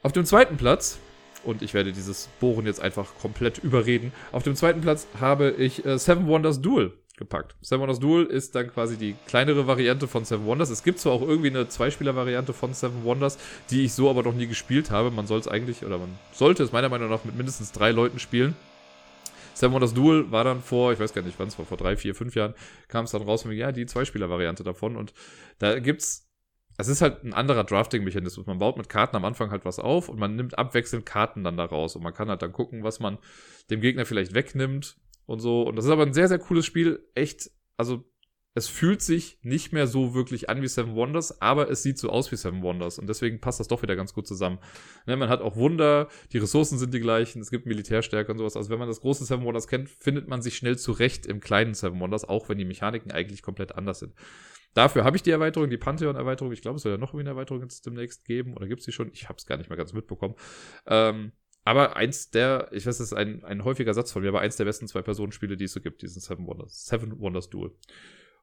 Auf dem zweiten Platz, und ich werde dieses Bohren jetzt einfach komplett überreden, auf dem zweiten Platz habe ich äh, Seven Wonders Duel gepackt. Seven Wonders Duel ist dann quasi die kleinere Variante von Seven Wonders. Es gibt zwar auch irgendwie eine Zweispieler-Variante von Seven Wonders, die ich so aber noch nie gespielt habe. Man soll es eigentlich, oder man sollte es meiner Meinung nach mit mindestens drei Leuten spielen. Seven Wonders Duel war dann vor, ich weiß gar nicht wann es war, vor drei, vier, fünf Jahren, kam es dann raus und ja, die Zweispieler-Variante davon und da gibt's, es ist halt ein anderer Drafting-Mechanismus, man baut mit Karten am Anfang halt was auf und man nimmt abwechselnd Karten dann da raus und man kann halt dann gucken, was man dem Gegner vielleicht wegnimmt und so und das ist aber ein sehr, sehr cooles Spiel, echt, also es fühlt sich nicht mehr so wirklich an wie Seven Wonders, aber es sieht so aus wie Seven Wonders. Und deswegen passt das doch wieder ganz gut zusammen. Ne, man hat auch Wunder, die Ressourcen sind die gleichen, es gibt Militärstärke und sowas. Also wenn man das große Seven Wonders kennt, findet man sich schnell zurecht im kleinen Seven Wonders, auch wenn die Mechaniken eigentlich komplett anders sind. Dafür habe ich die Erweiterung, die Pantheon-Erweiterung. Ich glaube, es soll ja noch eine Erweiterung jetzt demnächst geben. Oder gibt es die schon? Ich habe es gar nicht mehr ganz mitbekommen. Ähm, aber eins der, ich weiß, das ist ein, ein häufiger Satz von mir, aber eins der besten Zwei-Personen-Spiele, die es so gibt, diesen Seven Wonders, Seven Wonders Duel.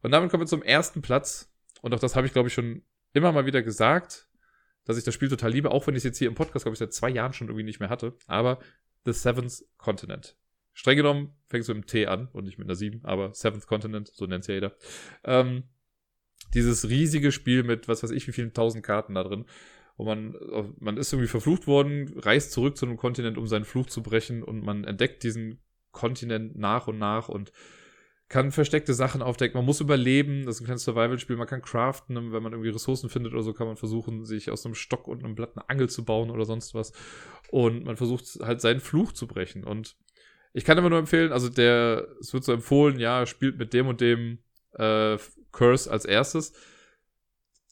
Und damit kommen wir zum ersten Platz. Und auch das habe ich, glaube ich, schon immer mal wieder gesagt, dass ich das Spiel total liebe, auch wenn ich es jetzt hier im Podcast, glaube ich, seit zwei Jahren schon irgendwie nicht mehr hatte. Aber The Seventh Continent. Streng genommen fängst du mit einem T an und nicht mit einer sieben, aber Seventh Continent, so nennt es ja jeder. Ähm, dieses riesige Spiel mit, was weiß ich, wie vielen tausend Karten da drin. Und man, man ist irgendwie verflucht worden, reist zurück zu einem Kontinent, um seinen Fluch zu brechen. Und man entdeckt diesen Kontinent nach und nach und kann versteckte Sachen aufdecken, man muss überleben, das ist ein kleines Survival-Spiel, man kann craften, wenn man irgendwie Ressourcen findet oder so, kann man versuchen, sich aus einem Stock und einem Blatt eine Angel zu bauen oder sonst was. Und man versucht halt seinen Fluch zu brechen. Und ich kann immer nur empfehlen, also der, es wird so empfohlen, ja, spielt mit dem und dem äh, Curse als erstes.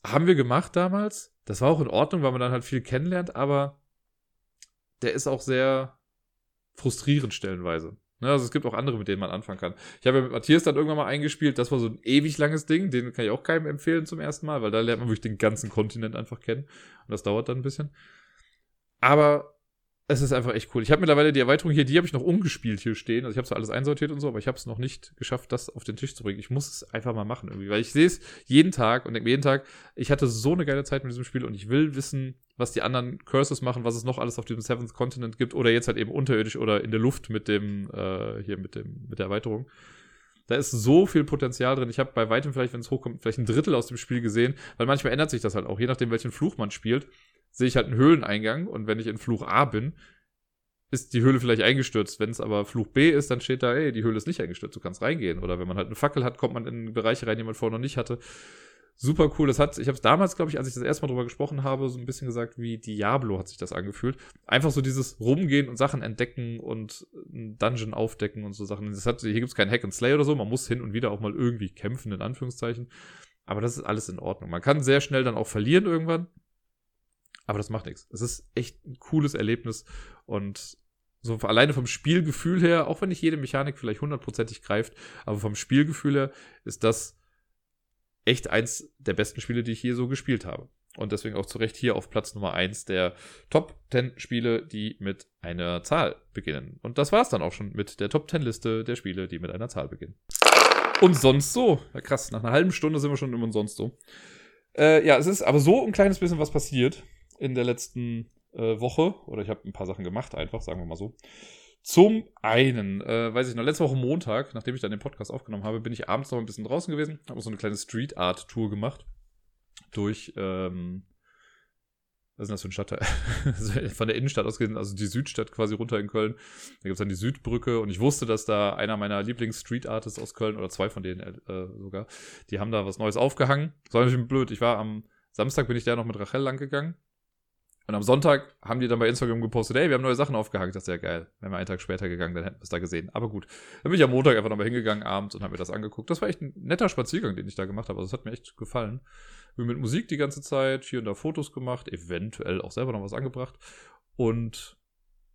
Haben wir gemacht damals. Das war auch in Ordnung, weil man dann halt viel kennenlernt, aber der ist auch sehr frustrierend stellenweise. Also es gibt auch andere, mit denen man anfangen kann. Ich habe ja mit Matthias dann irgendwann mal eingespielt, das war so ein ewig langes Ding, den kann ich auch keinem empfehlen zum ersten Mal, weil da lernt man wirklich den ganzen Kontinent einfach kennen und das dauert dann ein bisschen. Aber es ist einfach echt cool. Ich habe mittlerweile die Erweiterung hier, die habe ich noch umgespielt hier stehen, also ich habe so alles einsortiert und so, aber ich habe es noch nicht geschafft, das auf den Tisch zu bringen. Ich muss es einfach mal machen irgendwie, weil ich sehe es jeden Tag und denke mir jeden Tag, ich hatte so eine geile Zeit mit diesem Spiel und ich will wissen, was die anderen Curses machen, was es noch alles auf dem Seventh Continent gibt oder jetzt halt eben unterirdisch oder in der Luft mit dem, äh, hier mit dem, mit der Erweiterung. Da ist so viel Potenzial drin. Ich habe bei weitem vielleicht, wenn es hochkommt, vielleicht ein Drittel aus dem Spiel gesehen, weil manchmal ändert sich das halt auch. Je nachdem, welchen Fluch man spielt, sehe ich halt einen Höhleneingang und wenn ich in Fluch A bin, ist die Höhle vielleicht eingestürzt. Wenn es aber Fluch B ist, dann steht da, ey, die Höhle ist nicht eingestürzt, du kannst reingehen. Oder wenn man halt eine Fackel hat, kommt man in Bereiche rein, die man vorher noch nicht hatte. Super cool. Das hat, ich habe es damals, glaube ich, als ich das erste Mal drüber gesprochen habe, so ein bisschen gesagt, wie Diablo hat sich das angefühlt. Einfach so dieses Rumgehen und Sachen entdecken und einen Dungeon aufdecken und so Sachen. Das hat, hier gibt es kein Hack and Slay oder so. Man muss hin und wieder auch mal irgendwie kämpfen, in Anführungszeichen. Aber das ist alles in Ordnung. Man kann sehr schnell dann auch verlieren irgendwann. Aber das macht nichts. Es ist echt ein cooles Erlebnis. Und so alleine vom Spielgefühl her, auch wenn nicht jede Mechanik vielleicht hundertprozentig greift, aber vom Spielgefühl her ist das echt eins der besten Spiele, die ich je so gespielt habe. Und deswegen auch zu Recht hier auf Platz Nummer eins der Top zehn Spiele, die mit einer Zahl beginnen. Und das war's dann auch schon mit der Top zehn Liste der Spiele, die mit einer Zahl beginnen. Und sonst so. Ja, krass, nach einer halben Stunde sind wir schon im Und sonst so. Äh, ja, es ist aber so ein kleines bisschen was passiert in der letzten äh, Woche. Oder ich habe ein paar Sachen gemacht einfach, sagen wir mal so. Zum einen, äh, weiß ich noch, letzte Woche Montag, nachdem ich dann den Podcast aufgenommen habe, bin ich abends noch ein bisschen draußen gewesen, habe so eine kleine Street-Art-Tour gemacht durch, ähm, was ist das für ein Stadtteil? Von der Innenstadt aus gesehen, also die Südstadt quasi runter in Köln. Da gibt es dann die Südbrücke und ich wusste, dass da einer meiner Lieblings-Street-Artists aus Köln, oder zwei von denen äh, sogar, die haben da was Neues aufgehangen. Das war natürlich blöd, ich war am Samstag, bin ich da noch mit Rachel lang gegangen. Und am Sonntag haben die dann bei Instagram gepostet, ey, wir haben neue Sachen aufgehangen. Das ist ja geil. Wären wir einen Tag später gegangen, dann hätten wir es da gesehen. Aber gut, dann bin ich am Montag einfach nochmal hingegangen abends und habe mir das angeguckt. Das war echt ein netter Spaziergang, den ich da gemacht habe. Also es hat mir echt gefallen. Wir mit Musik die ganze Zeit, hier und da Fotos gemacht, eventuell auch selber noch was angebracht. Und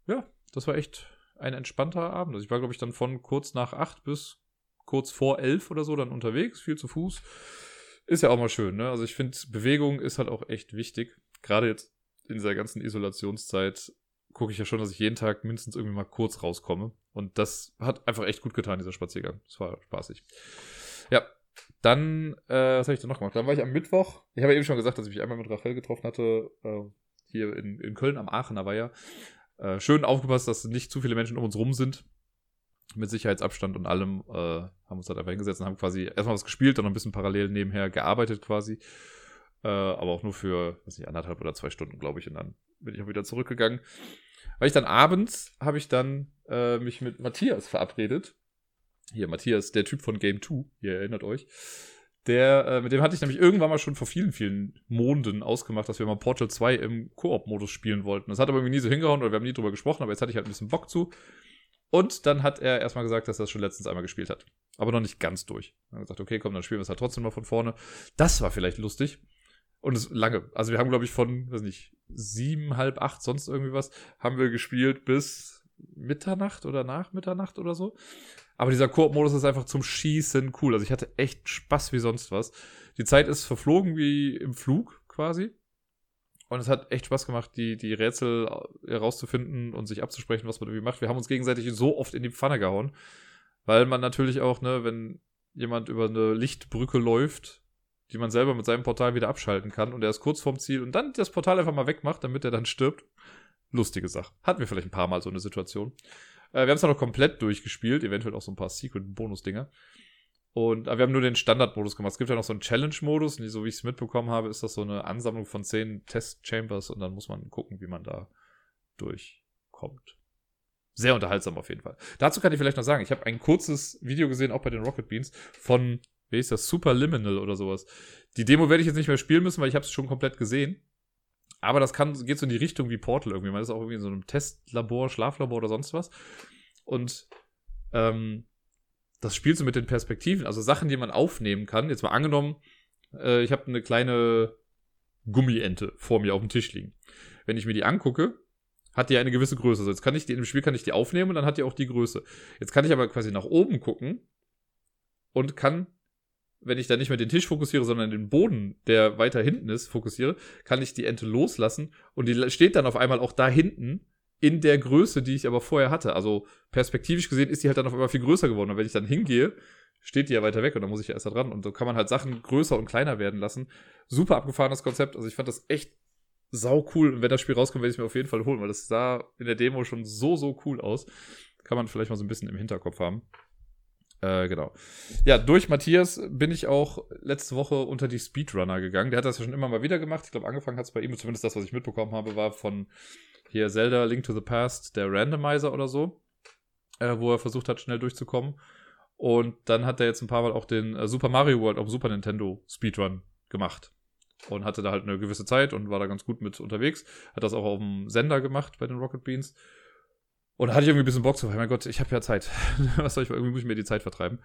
ja, das war echt ein entspannter Abend. Also ich war, glaube ich, dann von kurz nach acht bis kurz vor elf oder so dann unterwegs, viel zu Fuß. Ist ja auch mal schön, ne? Also ich finde, Bewegung ist halt auch echt wichtig. Gerade jetzt in dieser ganzen Isolationszeit gucke ich ja schon, dass ich jeden Tag mindestens irgendwie mal kurz rauskomme. Und das hat einfach echt gut getan, dieser Spaziergang. Das war spaßig. Ja, dann, äh, was habe ich denn noch gemacht? Dann war ich am Mittwoch, ich habe ja eben schon gesagt, dass ich mich einmal mit Rachel getroffen hatte, äh, hier in, in Köln am Aachener Bayer. Äh, schön aufgepasst, dass nicht zu viele Menschen um uns rum sind. Mit Sicherheitsabstand und allem äh, haben uns halt einfach hingesetzt und haben quasi erstmal was gespielt, dann noch ein bisschen parallel nebenher gearbeitet quasi. Äh, aber auch nur für, weiß nicht, anderthalb oder zwei Stunden, glaube ich. Und dann bin ich auch wieder zurückgegangen. Weil ich dann abends, habe ich dann äh, mich mit Matthias verabredet. Hier, Matthias, der Typ von Game zwei, ihr erinnert euch. Der, äh, mit dem hatte ich nämlich irgendwann mal schon vor vielen, vielen Monden ausgemacht, dass wir mal Portal zwei im Koop-Modus spielen wollten. Das hat aber irgendwie nie so hingehauen, oder wir haben nie drüber gesprochen, aber jetzt hatte ich halt ein bisschen Bock zu. Und dann hat er erstmal gesagt, dass er das schon letztens einmal gespielt hat. Aber noch nicht ganz durch. Dann haben wir gesagt, okay, komm, dann spielen wir es halt trotzdem mal von vorne. Das war vielleicht lustig. Und es lange. Also wir haben, glaube ich, von, weiß nicht, sieben, halb acht, sonst irgendwie was, haben wir gespielt bis Mitternacht oder nach Mitternacht oder so. Aber dieser Koop-Modus ist einfach zum Schießen cool. Also ich hatte echt Spaß wie sonst was. Die Zeit ist verflogen wie im Flug quasi. Und es hat echt Spaß gemacht, die, die Rätsel herauszufinden und sich abzusprechen, was man irgendwie macht. Wir haben uns gegenseitig so oft in die Pfanne gehauen. Weil man natürlich auch, ne, wenn jemand über eine Lichtbrücke läuft, die man selber mit seinem Portal wieder abschalten kann und er ist kurz vorm Ziel und dann das Portal einfach mal wegmacht, damit er dann stirbt. Lustige Sache. Hatten wir vielleicht ein paar Mal so eine Situation. Äh, wir haben es dann noch komplett durchgespielt, eventuell auch so ein paar Secret-Bonus-Dinger. Und aber wir haben nur den Standard-Modus gemacht. Es gibt ja noch so einen Challenge-Modus und so wie ich es mitbekommen habe, ist das so eine Ansammlung von zehn Test-Chambers und dann muss man gucken, wie man da durchkommt. Sehr unterhaltsam auf jeden Fall. Dazu kann ich vielleicht noch sagen, ich habe ein kurzes Video gesehen, auch bei den Rocket Beans, von wie ist das? Superliminal oder sowas. Die Demo werde ich jetzt nicht mehr spielen müssen, weil ich habe es schon komplett gesehen. Aber das kann, geht so in die Richtung wie Portal irgendwie. Man ist auch irgendwie in so einem Testlabor, Schlaflabor oder sonst was. Und ähm, das spielst du mit den Perspektiven. Also Sachen, die man aufnehmen kann. Jetzt mal angenommen, äh, ich habe eine kleine Gummiente vor mir auf dem Tisch liegen. Wenn ich mir die angucke, hat die eine gewisse Größe. Also jetzt kann ich die, in dem Spiel kann ich die aufnehmen und dann hat die auch die Größe. Jetzt kann ich aber quasi nach oben gucken und kann, wenn ich da nicht mehr den Tisch fokussiere, sondern den Boden, der weiter hinten ist, fokussiere, kann ich die Ente loslassen und die steht dann auf einmal auch da hinten in der Größe, die ich aber vorher hatte. Also perspektivisch gesehen ist die halt dann auf einmal viel größer geworden und wenn ich dann hingehe, steht die ja weiter weg und dann muss ich ja erst da dran und so kann man halt Sachen größer und kleiner werden lassen. Super abgefahrenes Konzept, also ich fand das echt sau cool und wenn das Spiel rauskommt, werde ich es mir auf jeden Fall holen, weil das sah in der Demo schon so, so cool aus. Kann man vielleicht mal so ein bisschen im Hinterkopf haben. Äh, genau. Ja, durch Matthias bin ich auch letzte Woche unter die Speedrunner gegangen. Der hat das ja schon immer mal wieder gemacht. Ich glaube, angefangen hat es bei ihm, zumindest das, was ich mitbekommen habe, war von hier Zelda Link to the Past, der Randomizer oder so, äh, wo er versucht hat, schnell durchzukommen. Und dann hat er jetzt ein paar Mal auch den äh, Super Mario World auf Super Nintendo Speedrun gemacht. Und hatte da halt eine gewisse Zeit und war da ganz gut mit unterwegs. Hat das auch auf dem Sender gemacht bei den Rocket Beans. Und da hatte ich irgendwie ein bisschen Bock drauf. Mein Gott, ich habe ja Zeit. Was soll ich, irgendwie muss ich mir die Zeit vertreiben.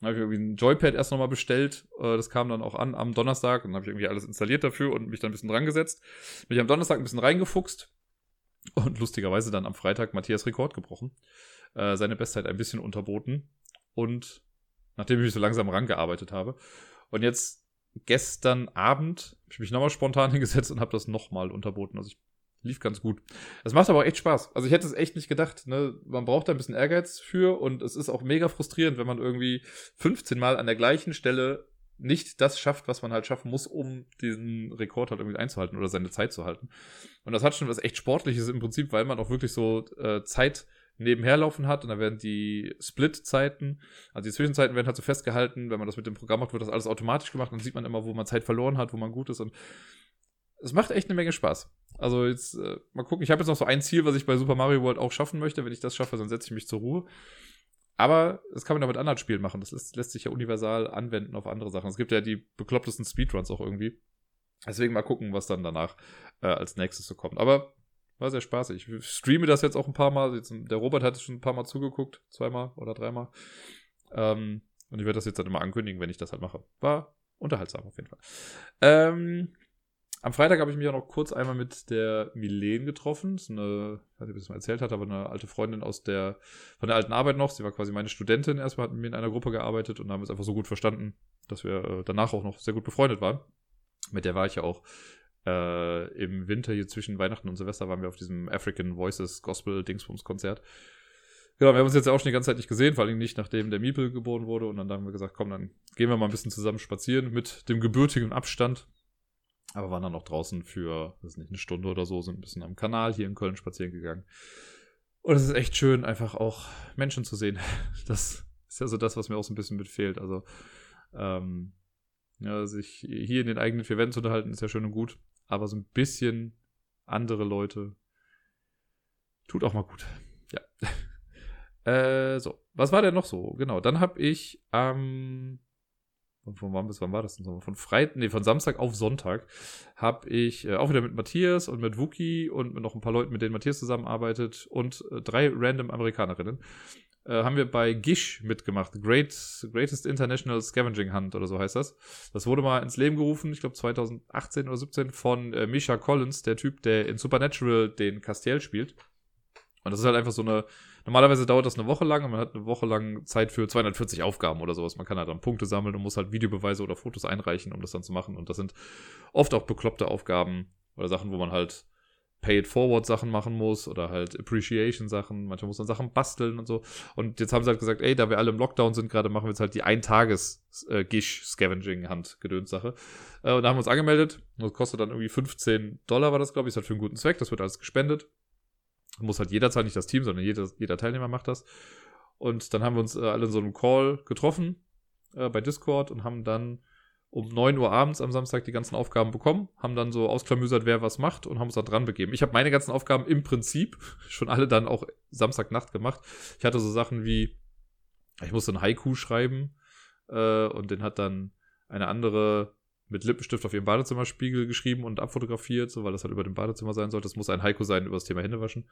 Dann habe ich irgendwie ein Joypad erst nochmal bestellt. Das kam dann auch an am Donnerstag. Und dann habe ich irgendwie alles installiert dafür und mich dann ein bisschen dran gesetzt. Mich am Donnerstag ein bisschen reingefuchst. Und lustigerweise dann am Freitag Matthias Rekord gebrochen. Seine Bestzeit ein bisschen unterboten. Und nachdem ich mich so langsam rangearbeitet habe. Und jetzt... Gestern Abend habe ich mich nochmal spontan hingesetzt und habe das nochmal unterboten. Also ich lief ganz gut. Es macht aber auch echt Spaß. Also ich hätte es echt nicht gedacht. Ne? Man braucht da ein bisschen Ehrgeiz für und es ist auch mega frustrierend, wenn man irgendwie fünfzehn Mal an der gleichen Stelle nicht das schafft, was man halt schaffen muss, um diesen Rekord halt irgendwie einzuhalten oder seine Zeit zu halten. Und das hat schon was echt Sportliches im Prinzip, weil man auch wirklich so äh, Zeit nebenher laufen hat und dann werden die Split-Zeiten, also die Zwischenzeiten werden halt so festgehalten, wenn man das mit dem Programm macht, wird das alles automatisch gemacht, dann sieht man immer, wo man Zeit verloren hat, wo man gut ist und es macht echt eine Menge Spaß. Also jetzt, äh, mal gucken, ich habe jetzt noch so ein Ziel, was ich bei Super Mario World auch schaffen möchte, wenn ich das schaffe, dann setze ich mich zur Ruhe, aber das kann man ja mit anderen Spielen machen, das lässt, lässt sich ja universal anwenden auf andere Sachen, es gibt ja die beklopptesten Speedruns auch irgendwie, deswegen mal gucken, was dann danach äh, als nächstes so kommt, aber war sehr spaßig. Ich streame das jetzt auch ein paar Mal. Jetzt, der Robert hat schon ein paar Mal zugeguckt. Zweimal oder dreimal. Ähm, und ich werde das jetzt dann immer ankündigen, wenn ich das halt mache. War unterhaltsam auf jeden Fall. Ähm, am Freitag habe ich mich auch noch kurz einmal mit der Milene getroffen. Das ist eine, ich weiß nicht, ob ich das mal erzählt hatte, aber eine alte Freundin aus der, von der alten Arbeit noch. Sie war quasi meine Studentin. Erstmal hatten wir in einer Gruppe gearbeitet und haben uns einfach so gut verstanden, dass wir danach auch noch sehr gut befreundet waren. Mit der war ich ja auch Äh, im Winter hier zwischen Weihnachten und Silvester waren wir auf diesem African Voices Gospel Dingsbums Konzert. Genau, wir haben uns jetzt ja auch schon die ganze Zeit nicht gesehen, vor allem nicht, nachdem der Miepel geboren wurde. Und dann haben wir gesagt, komm, dann gehen wir mal ein bisschen zusammen spazieren mit dem gebürtigen Abstand. Aber waren dann auch draußen für, weiß nicht, eine Stunde oder so, sind ein bisschen am Kanal hier in Köln spazieren gegangen. Und es ist echt schön, einfach auch Menschen zu sehen. Das ist ja so das, was mir auch so ein bisschen mit fehlt. Also, ähm, ja, sich hier in den eigenen vier Wänden zu unterhalten, ist ja schön und gut. Aber so ein bisschen andere Leute tut auch mal gut. Ja. äh, so. Was war denn noch so? Genau, dann habe ich am... Ähm, von wann bis wann war das denn? Von Freitag, nee, von Samstag auf Sonntag habe ich äh, auch wieder mit Matthias und mit Wookie und mit noch ein paar Leuten, mit denen Matthias zusammenarbeitet und äh, drei random Amerikanerinnen, äh, haben wir bei Gish mitgemacht. Great, Greatest International Scavenging Hunt oder so heißt das. Das wurde mal ins Leben gerufen, ich glaube zweitausendachtzehn oder siebzehn, von äh, Misha Collins, der Typ, der in Supernatural den Castiel spielt. Und das ist halt einfach so eine, normalerweise dauert das eine Woche lang und man hat eine Woche lang Zeit für zweihundertvierzig Aufgaben oder sowas. Man kann halt dann Punkte sammeln und muss halt Videobeweise oder Fotos einreichen, um das dann zu machen. Und das sind oft auch bekloppte Aufgaben oder Sachen, wo man halt Pay-it-forward-Sachen machen muss oder halt Appreciation-Sachen. Manchmal muss man Sachen basteln und so. Und jetzt haben sie halt gesagt, ey, da wir alle im Lockdown sind gerade, machen wir jetzt halt die Ein-Tages-Gish-Scavenging-Hand-Gedöns-Sache. Und da haben wir uns angemeldet. Das kostet dann irgendwie fünfzehn Dollar war das, glaube ich. Ist halt für einen guten Zweck. Das wird alles gespendet. Muss halt jederzeit nicht das Team, sondern jeder, jeder Teilnehmer macht das. Und dann haben wir uns äh, alle in so einem Call getroffen äh, bei Discord und haben dann um neun Uhr abends am Samstag die ganzen Aufgaben bekommen, haben dann so ausklamüsert, wer was macht und haben uns da dran begeben. Ich habe meine ganzen Aufgaben im Prinzip schon alle dann auch Samstagnacht gemacht. Ich hatte so Sachen wie, ich musste ein Haiku schreiben äh, und den hat dann eine andere mit Lippenstift auf ihrem Badezimmerspiegel geschrieben und abfotografiert, so, weil das halt über dem Badezimmer sein sollte. Das muss ein Haiku sein über das Thema Händewaschen.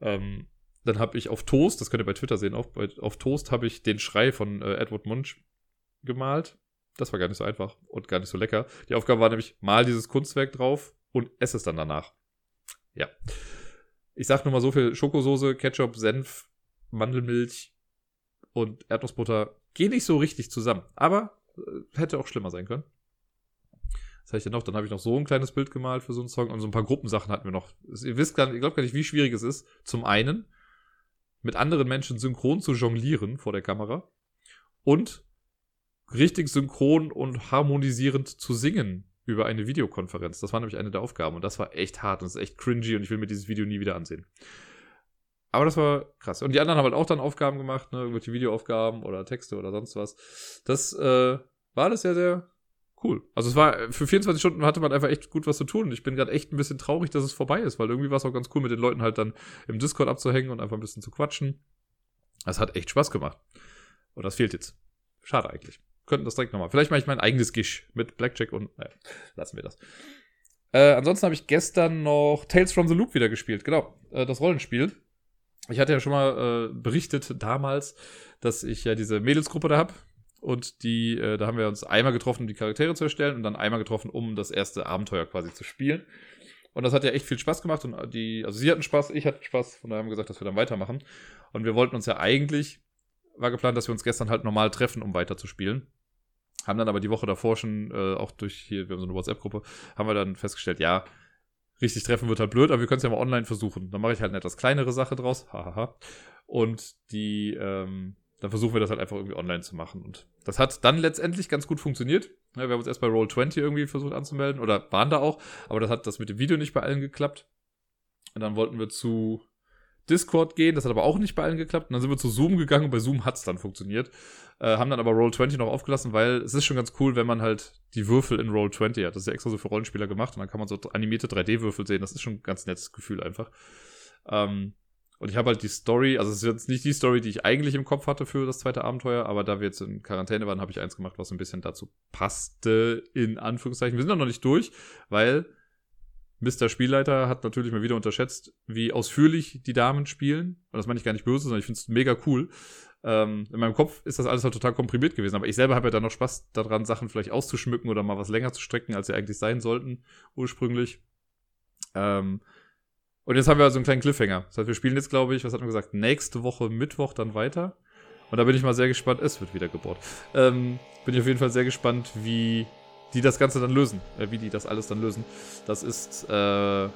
Ähm, dann habe ich auf Toast, das könnt ihr bei Twitter sehen, auf, bei, auf Toast habe ich den Schrei von äh, Edward Munch gemalt. Das war gar nicht so einfach und gar nicht so lecker. Die Aufgabe war nämlich, mal dieses Kunstwerk drauf und ess es dann danach. Ja. Ich sag nur mal so viel, Schokosoße, Ketchup, Senf, Mandelmilch und Erdnussbutter gehen nicht so richtig zusammen. Aber äh, hätte auch schlimmer sein können. Das habe ich dann noch, dann habe ich noch so ein kleines Bild gemalt für so einen Song und so ein paar Gruppensachen hatten wir noch. Ihr wisst gar nicht, ihr glaubt gar nicht, wie schwierig es ist, zum einen mit anderen Menschen synchron zu jonglieren vor der Kamera und richtig synchron und harmonisierend zu singen über eine Videokonferenz. Das war nämlich eine der Aufgaben und das war echt hart und das ist echt cringy und ich will mir dieses Video nie wieder ansehen. Aber das war krass. Und die anderen haben halt auch dann Aufgaben gemacht, ne, irgendwelche Videoaufgaben oder Texte oder sonst was. Das äh, war alles sehr, sehr cool. Also es war, für vierundzwanzig Stunden hatte man einfach echt gut was zu tun. Und ich bin gerade echt ein bisschen traurig, dass es vorbei ist, weil irgendwie war es auch ganz cool, mit den Leuten halt dann im Discord abzuhängen und einfach ein bisschen zu quatschen. Das hat echt Spaß gemacht. Und das fehlt jetzt. Schade eigentlich. Könnten das direkt nochmal. Vielleicht mache ich mein eigenes Gisch mit Blackjack und, naja, lassen wir das. Äh, ansonsten habe ich gestern noch Tales from the Loop wieder gespielt. Genau, äh, das Rollenspiel. Ich hatte ja schon mal äh, berichtet damals, dass ich ja diese Mädelsgruppe da habe. Und die, äh, da haben wir uns einmal getroffen, um die Charaktere zu erstellen. Und dann einmal getroffen, um das erste Abenteuer quasi zu spielen. Und das hat ja echt viel Spaß gemacht. Und die, also sie hatten Spaß, ich hatte Spaß. Von daher haben wir gesagt, dass wir dann weitermachen. Und wir wollten uns ja eigentlich, war geplant, dass wir uns gestern halt normal treffen, um weiterzuspielen. Haben dann aber die Woche davor schon, äh, auch durch hier, wir haben so eine WhatsApp-Gruppe, haben wir dann festgestellt, ja, richtig treffen wird halt blöd, aber wir können es ja mal online versuchen. Dann mache ich halt eine etwas kleinere Sache draus, hahaha. Und die, ähm, dann versuchen wir das halt einfach irgendwie online zu machen. Und das hat dann letztendlich ganz gut funktioniert. Ja, wir haben uns erst bei Roll zwanzig irgendwie versucht anzumelden oder waren da auch, aber das hat das mit dem Video nicht bei allen geklappt. Und dann wollten wir zu Discord gehen, das hat aber auch nicht bei allen geklappt. Und dann sind wir zu Zoom gegangen und bei Zoom hat's dann funktioniert. Äh, haben dann aber Roll zwanzig noch aufgelassen, weil es ist schon ganz cool, wenn man halt die Würfel in Roll zwanzig hat. Das ist ja extra so für Rollenspieler gemacht und dann kann man so animierte drei D-Würfel sehen. Das ist schon ein ganz nettes Gefühl einfach. Ähm, und ich habe halt die Story, also es ist jetzt nicht die Story, die ich eigentlich im Kopf hatte für das zweite Abenteuer, aber da wir jetzt in Quarantäne waren, habe ich eins gemacht, was ein bisschen dazu passte, in Anführungszeichen. Wir sind noch nicht durch, weil Mister Spielleiter hat natürlich mal wieder unterschätzt, wie ausführlich die Damen spielen. Und das meine ich gar nicht böse, sondern ich finde es mega cool. Ähm, in meinem Kopf ist das alles halt total komprimiert gewesen. Aber ich selber habe ja dann noch Spaß daran, Sachen vielleicht auszuschmücken oder mal was länger zu strecken, als sie eigentlich sein sollten ursprünglich. Ähm, und jetzt haben wir also einen kleinen Cliffhanger. Das heißt, wir spielen jetzt, glaube ich, was hat man gesagt, nächste Woche Mittwoch dann weiter. Und da bin ich mal sehr gespannt. Es wird wieder gebohrt. Ähm, bin ich auf jeden Fall sehr gespannt, wie die das Ganze dann lösen, äh, wie die das alles dann lösen. Das ist äh, eine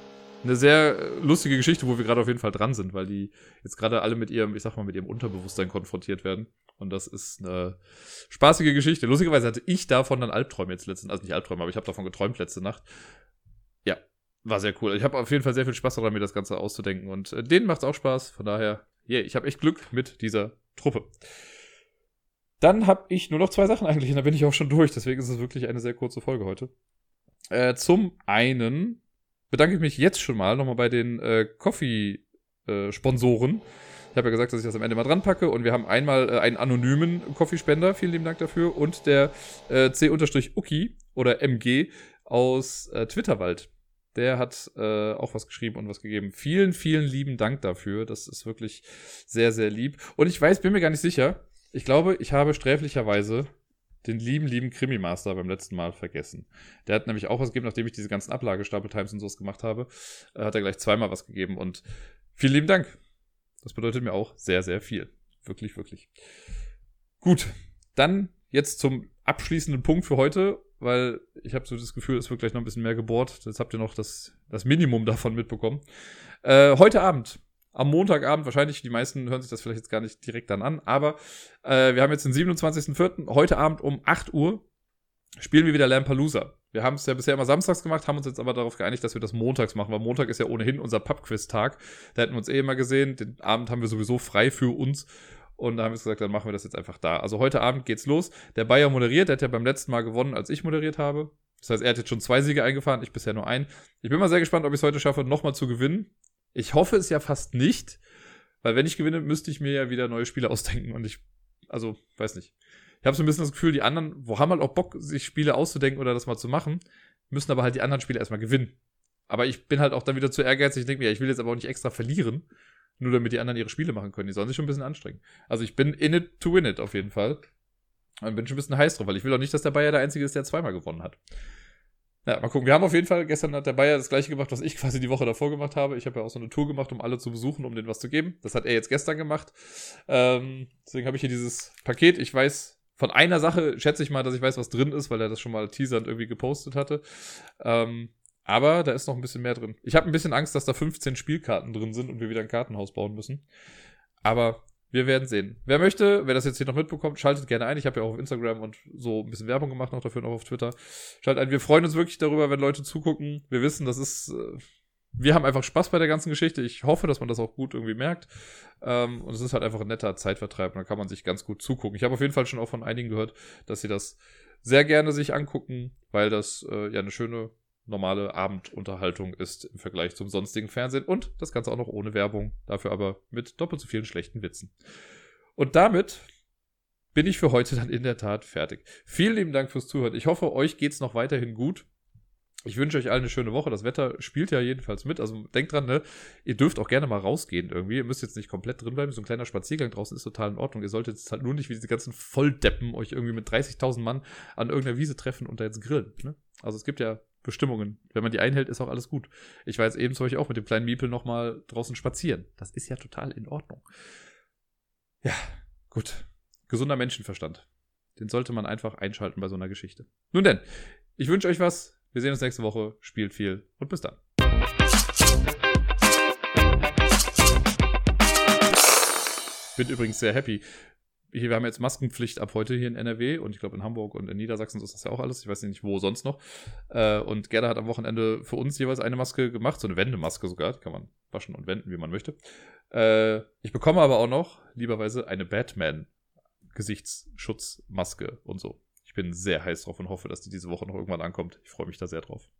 sehr lustige Geschichte, wo wir gerade auf jeden Fall dran sind, weil die jetzt gerade alle mit ihrem, ich sag mal, mit ihrem Unterbewusstsein konfrontiert werden. Und das ist eine spaßige Geschichte. Lustigerweise hatte ich davon dann Albträume jetzt letzte Nacht, also nicht Albträume, aber ich habe davon geträumt letzte Nacht. Ja, war sehr cool. Ich habe auf jeden Fall sehr viel Spaß daran, mir das Ganze auszudenken. Und äh, denen macht's auch Spaß. Von daher, yeah, ich habe echt Glück mit dieser Truppe. Dann habe ich nur noch zwei Sachen eigentlich und dann bin ich auch schon durch. Deswegen ist es wirklich eine sehr kurze Folge heute. Äh, zum einen bedanke ich mich jetzt schon mal nochmal bei den äh, Coffee-Sponsoren. Äh, ich habe ja gesagt, dass ich das am Ende mal dran packe. Und wir haben einmal äh, einen anonymen Coffeespender. Vielen lieben Dank dafür. Und der äh, C-Uki oder M G aus äh, Twitterwald. Der hat äh, auch was geschrieben und was gegeben. Vielen, vielen lieben Dank dafür. Das ist wirklich sehr, sehr lieb. Und ich weiß, bin mir gar nicht sicher. Ich glaube, ich habe sträflicherweise den lieben, lieben Krimi-Master beim letzten Mal vergessen. Der hat nämlich auch was gegeben, nachdem ich diese ganzen Ablagestapel-Times und sowas gemacht habe, hat er gleich zweimal was gegeben und vielen lieben Dank. Das bedeutet mir auch sehr, sehr viel. Wirklich, wirklich. Gut, dann jetzt zum abschließenden Punkt für heute, weil ich habe so das Gefühl, es wird gleich noch ein bisschen mehr gebohrt. Jetzt habt ihr noch das, das Minimum davon mitbekommen. Äh, heute Abend. Am Montagabend, wahrscheinlich, die meisten hören sich das vielleicht jetzt gar nicht direkt dann an, aber äh, wir haben jetzt den siebenundzwanzigsten vierten Heute Abend um acht Uhr spielen wir wieder Lampalooza. Wir haben es ja bisher immer samstags gemacht, haben uns jetzt aber darauf geeinigt, dass wir das montags machen, weil Montag ist ja ohnehin unser Pub-Quiz-Tag. Da hätten wir uns eh immer gesehen, den Abend haben wir sowieso frei für uns und da haben wir gesagt, dann machen wir das jetzt einfach da. Also heute Abend geht's los. Der Bayer moderiert, der hat ja beim letzten Mal gewonnen, als ich moderiert habe. Das heißt, er hat jetzt schon zwei Siege eingefahren, ich bisher nur einen. Ich bin mal sehr gespannt, ob ich es heute schaffe, nochmal zu gewinnen. Ich hoffe es ja fast nicht, weil wenn ich gewinne, müsste ich mir ja wieder neue Spiele ausdenken und ich, also, weiß nicht. Ich habe so ein bisschen das Gefühl, die anderen, wo haben halt auch Bock, sich Spiele auszudenken oder das mal zu machen, müssen aber halt die anderen Spiele erstmal gewinnen. Aber ich bin halt auch dann wieder zu ehrgeizig, ich denke mir, ja, ich will jetzt aber auch nicht extra verlieren, nur damit die anderen ihre Spiele machen können. Die sollen sich schon ein bisschen anstrengen. Also ich bin in it to win it auf jeden Fall und bin schon ein bisschen heiß drauf, weil ich will auch nicht, dass der Bayer der Einzige ist, der zweimal gewonnen hat. Ja, mal gucken. Wir haben auf jeden Fall, gestern hat der Bayer das gleiche gemacht, was ich quasi die Woche davor gemacht habe. Ich habe ja auch so eine Tour gemacht, um alle zu besuchen, um denen was zu geben. Das hat er jetzt gestern gemacht. Ähm, deswegen habe ich hier dieses Paket. Ich weiß, von einer Sache schätze ich mal, dass ich weiß, was drin ist, weil er das schon mal teasernd irgendwie gepostet hatte. Ähm, aber da ist noch ein bisschen mehr drin. Ich habe ein bisschen Angst, dass da fünfzehn Spielkarten drin sind und wir wieder ein Kartenhaus bauen müssen. Aber wir werden sehen. Wer möchte, wer das jetzt hier noch mitbekommt, schaltet gerne ein. Ich habe ja auch auf Instagram und so ein bisschen Werbung gemacht noch dafür und auch auf Twitter. Schaltet ein. Wir freuen uns wirklich darüber, wenn Leute zugucken. Wir wissen, das ist, wir haben einfach Spaß bei der ganzen Geschichte. Ich hoffe, dass man das auch gut irgendwie merkt. Und es ist halt einfach ein netter Zeitvertreib. Da kann man sich ganz gut zugucken. Ich habe auf jeden Fall schon auch von einigen gehört, dass sie das sehr gerne sich angucken, weil das äh, ja eine schöne normale Abendunterhaltung ist im Vergleich zum sonstigen Fernsehen und das Ganze auch noch ohne Werbung, dafür aber mit doppelt so vielen schlechten Witzen. Und damit bin ich für heute dann in der Tat fertig. Vielen lieben Dank fürs Zuhören. Ich hoffe, euch geht's noch weiterhin gut. Ich wünsche euch allen eine schöne Woche. Das Wetter spielt ja jedenfalls mit. Also denkt dran, ne? Ihr dürft auch gerne mal rausgehen irgendwie. Ihr müsst jetzt nicht komplett drin bleiben. So ein kleiner Spaziergang draußen ist total in Ordnung. Ihr solltet jetzt halt nur nicht wie diese ganzen Volldeppen euch irgendwie mit dreißigtausend Mann an irgendeiner Wiese treffen und da jetzt grillen, ne? Also es gibt ja Bestimmungen. Wenn man die einhält, ist auch alles gut. Ich war jetzt eben zum Beispiel auch mit dem kleinen Miepel nochmal draußen spazieren. Das ist ja total in Ordnung. Ja, gut. Gesunder Menschenverstand. Den sollte man einfach einschalten bei so einer Geschichte. Nun denn, ich wünsche euch was. Wir sehen uns nächste Woche, spielt viel und bis dann. Bin übrigens sehr happy. Wir haben jetzt Maskenpflicht ab heute hier in N R W und ich glaube in Hamburg und in Niedersachsen ist das ja auch alles. Ich weiß nicht, wo sonst noch. Und Gerda hat am Wochenende für uns jeweils eine Maske gemacht, so eine Wendemaske sogar. Die kann man waschen und wenden, wie man möchte. Ich bekomme aber auch noch, lieberweise, eine Batman-Gesichtsschutzmaske und so. Ich bin sehr heiß drauf und hoffe, dass die diese Woche noch irgendwann ankommt. Ich freue mich da sehr drauf.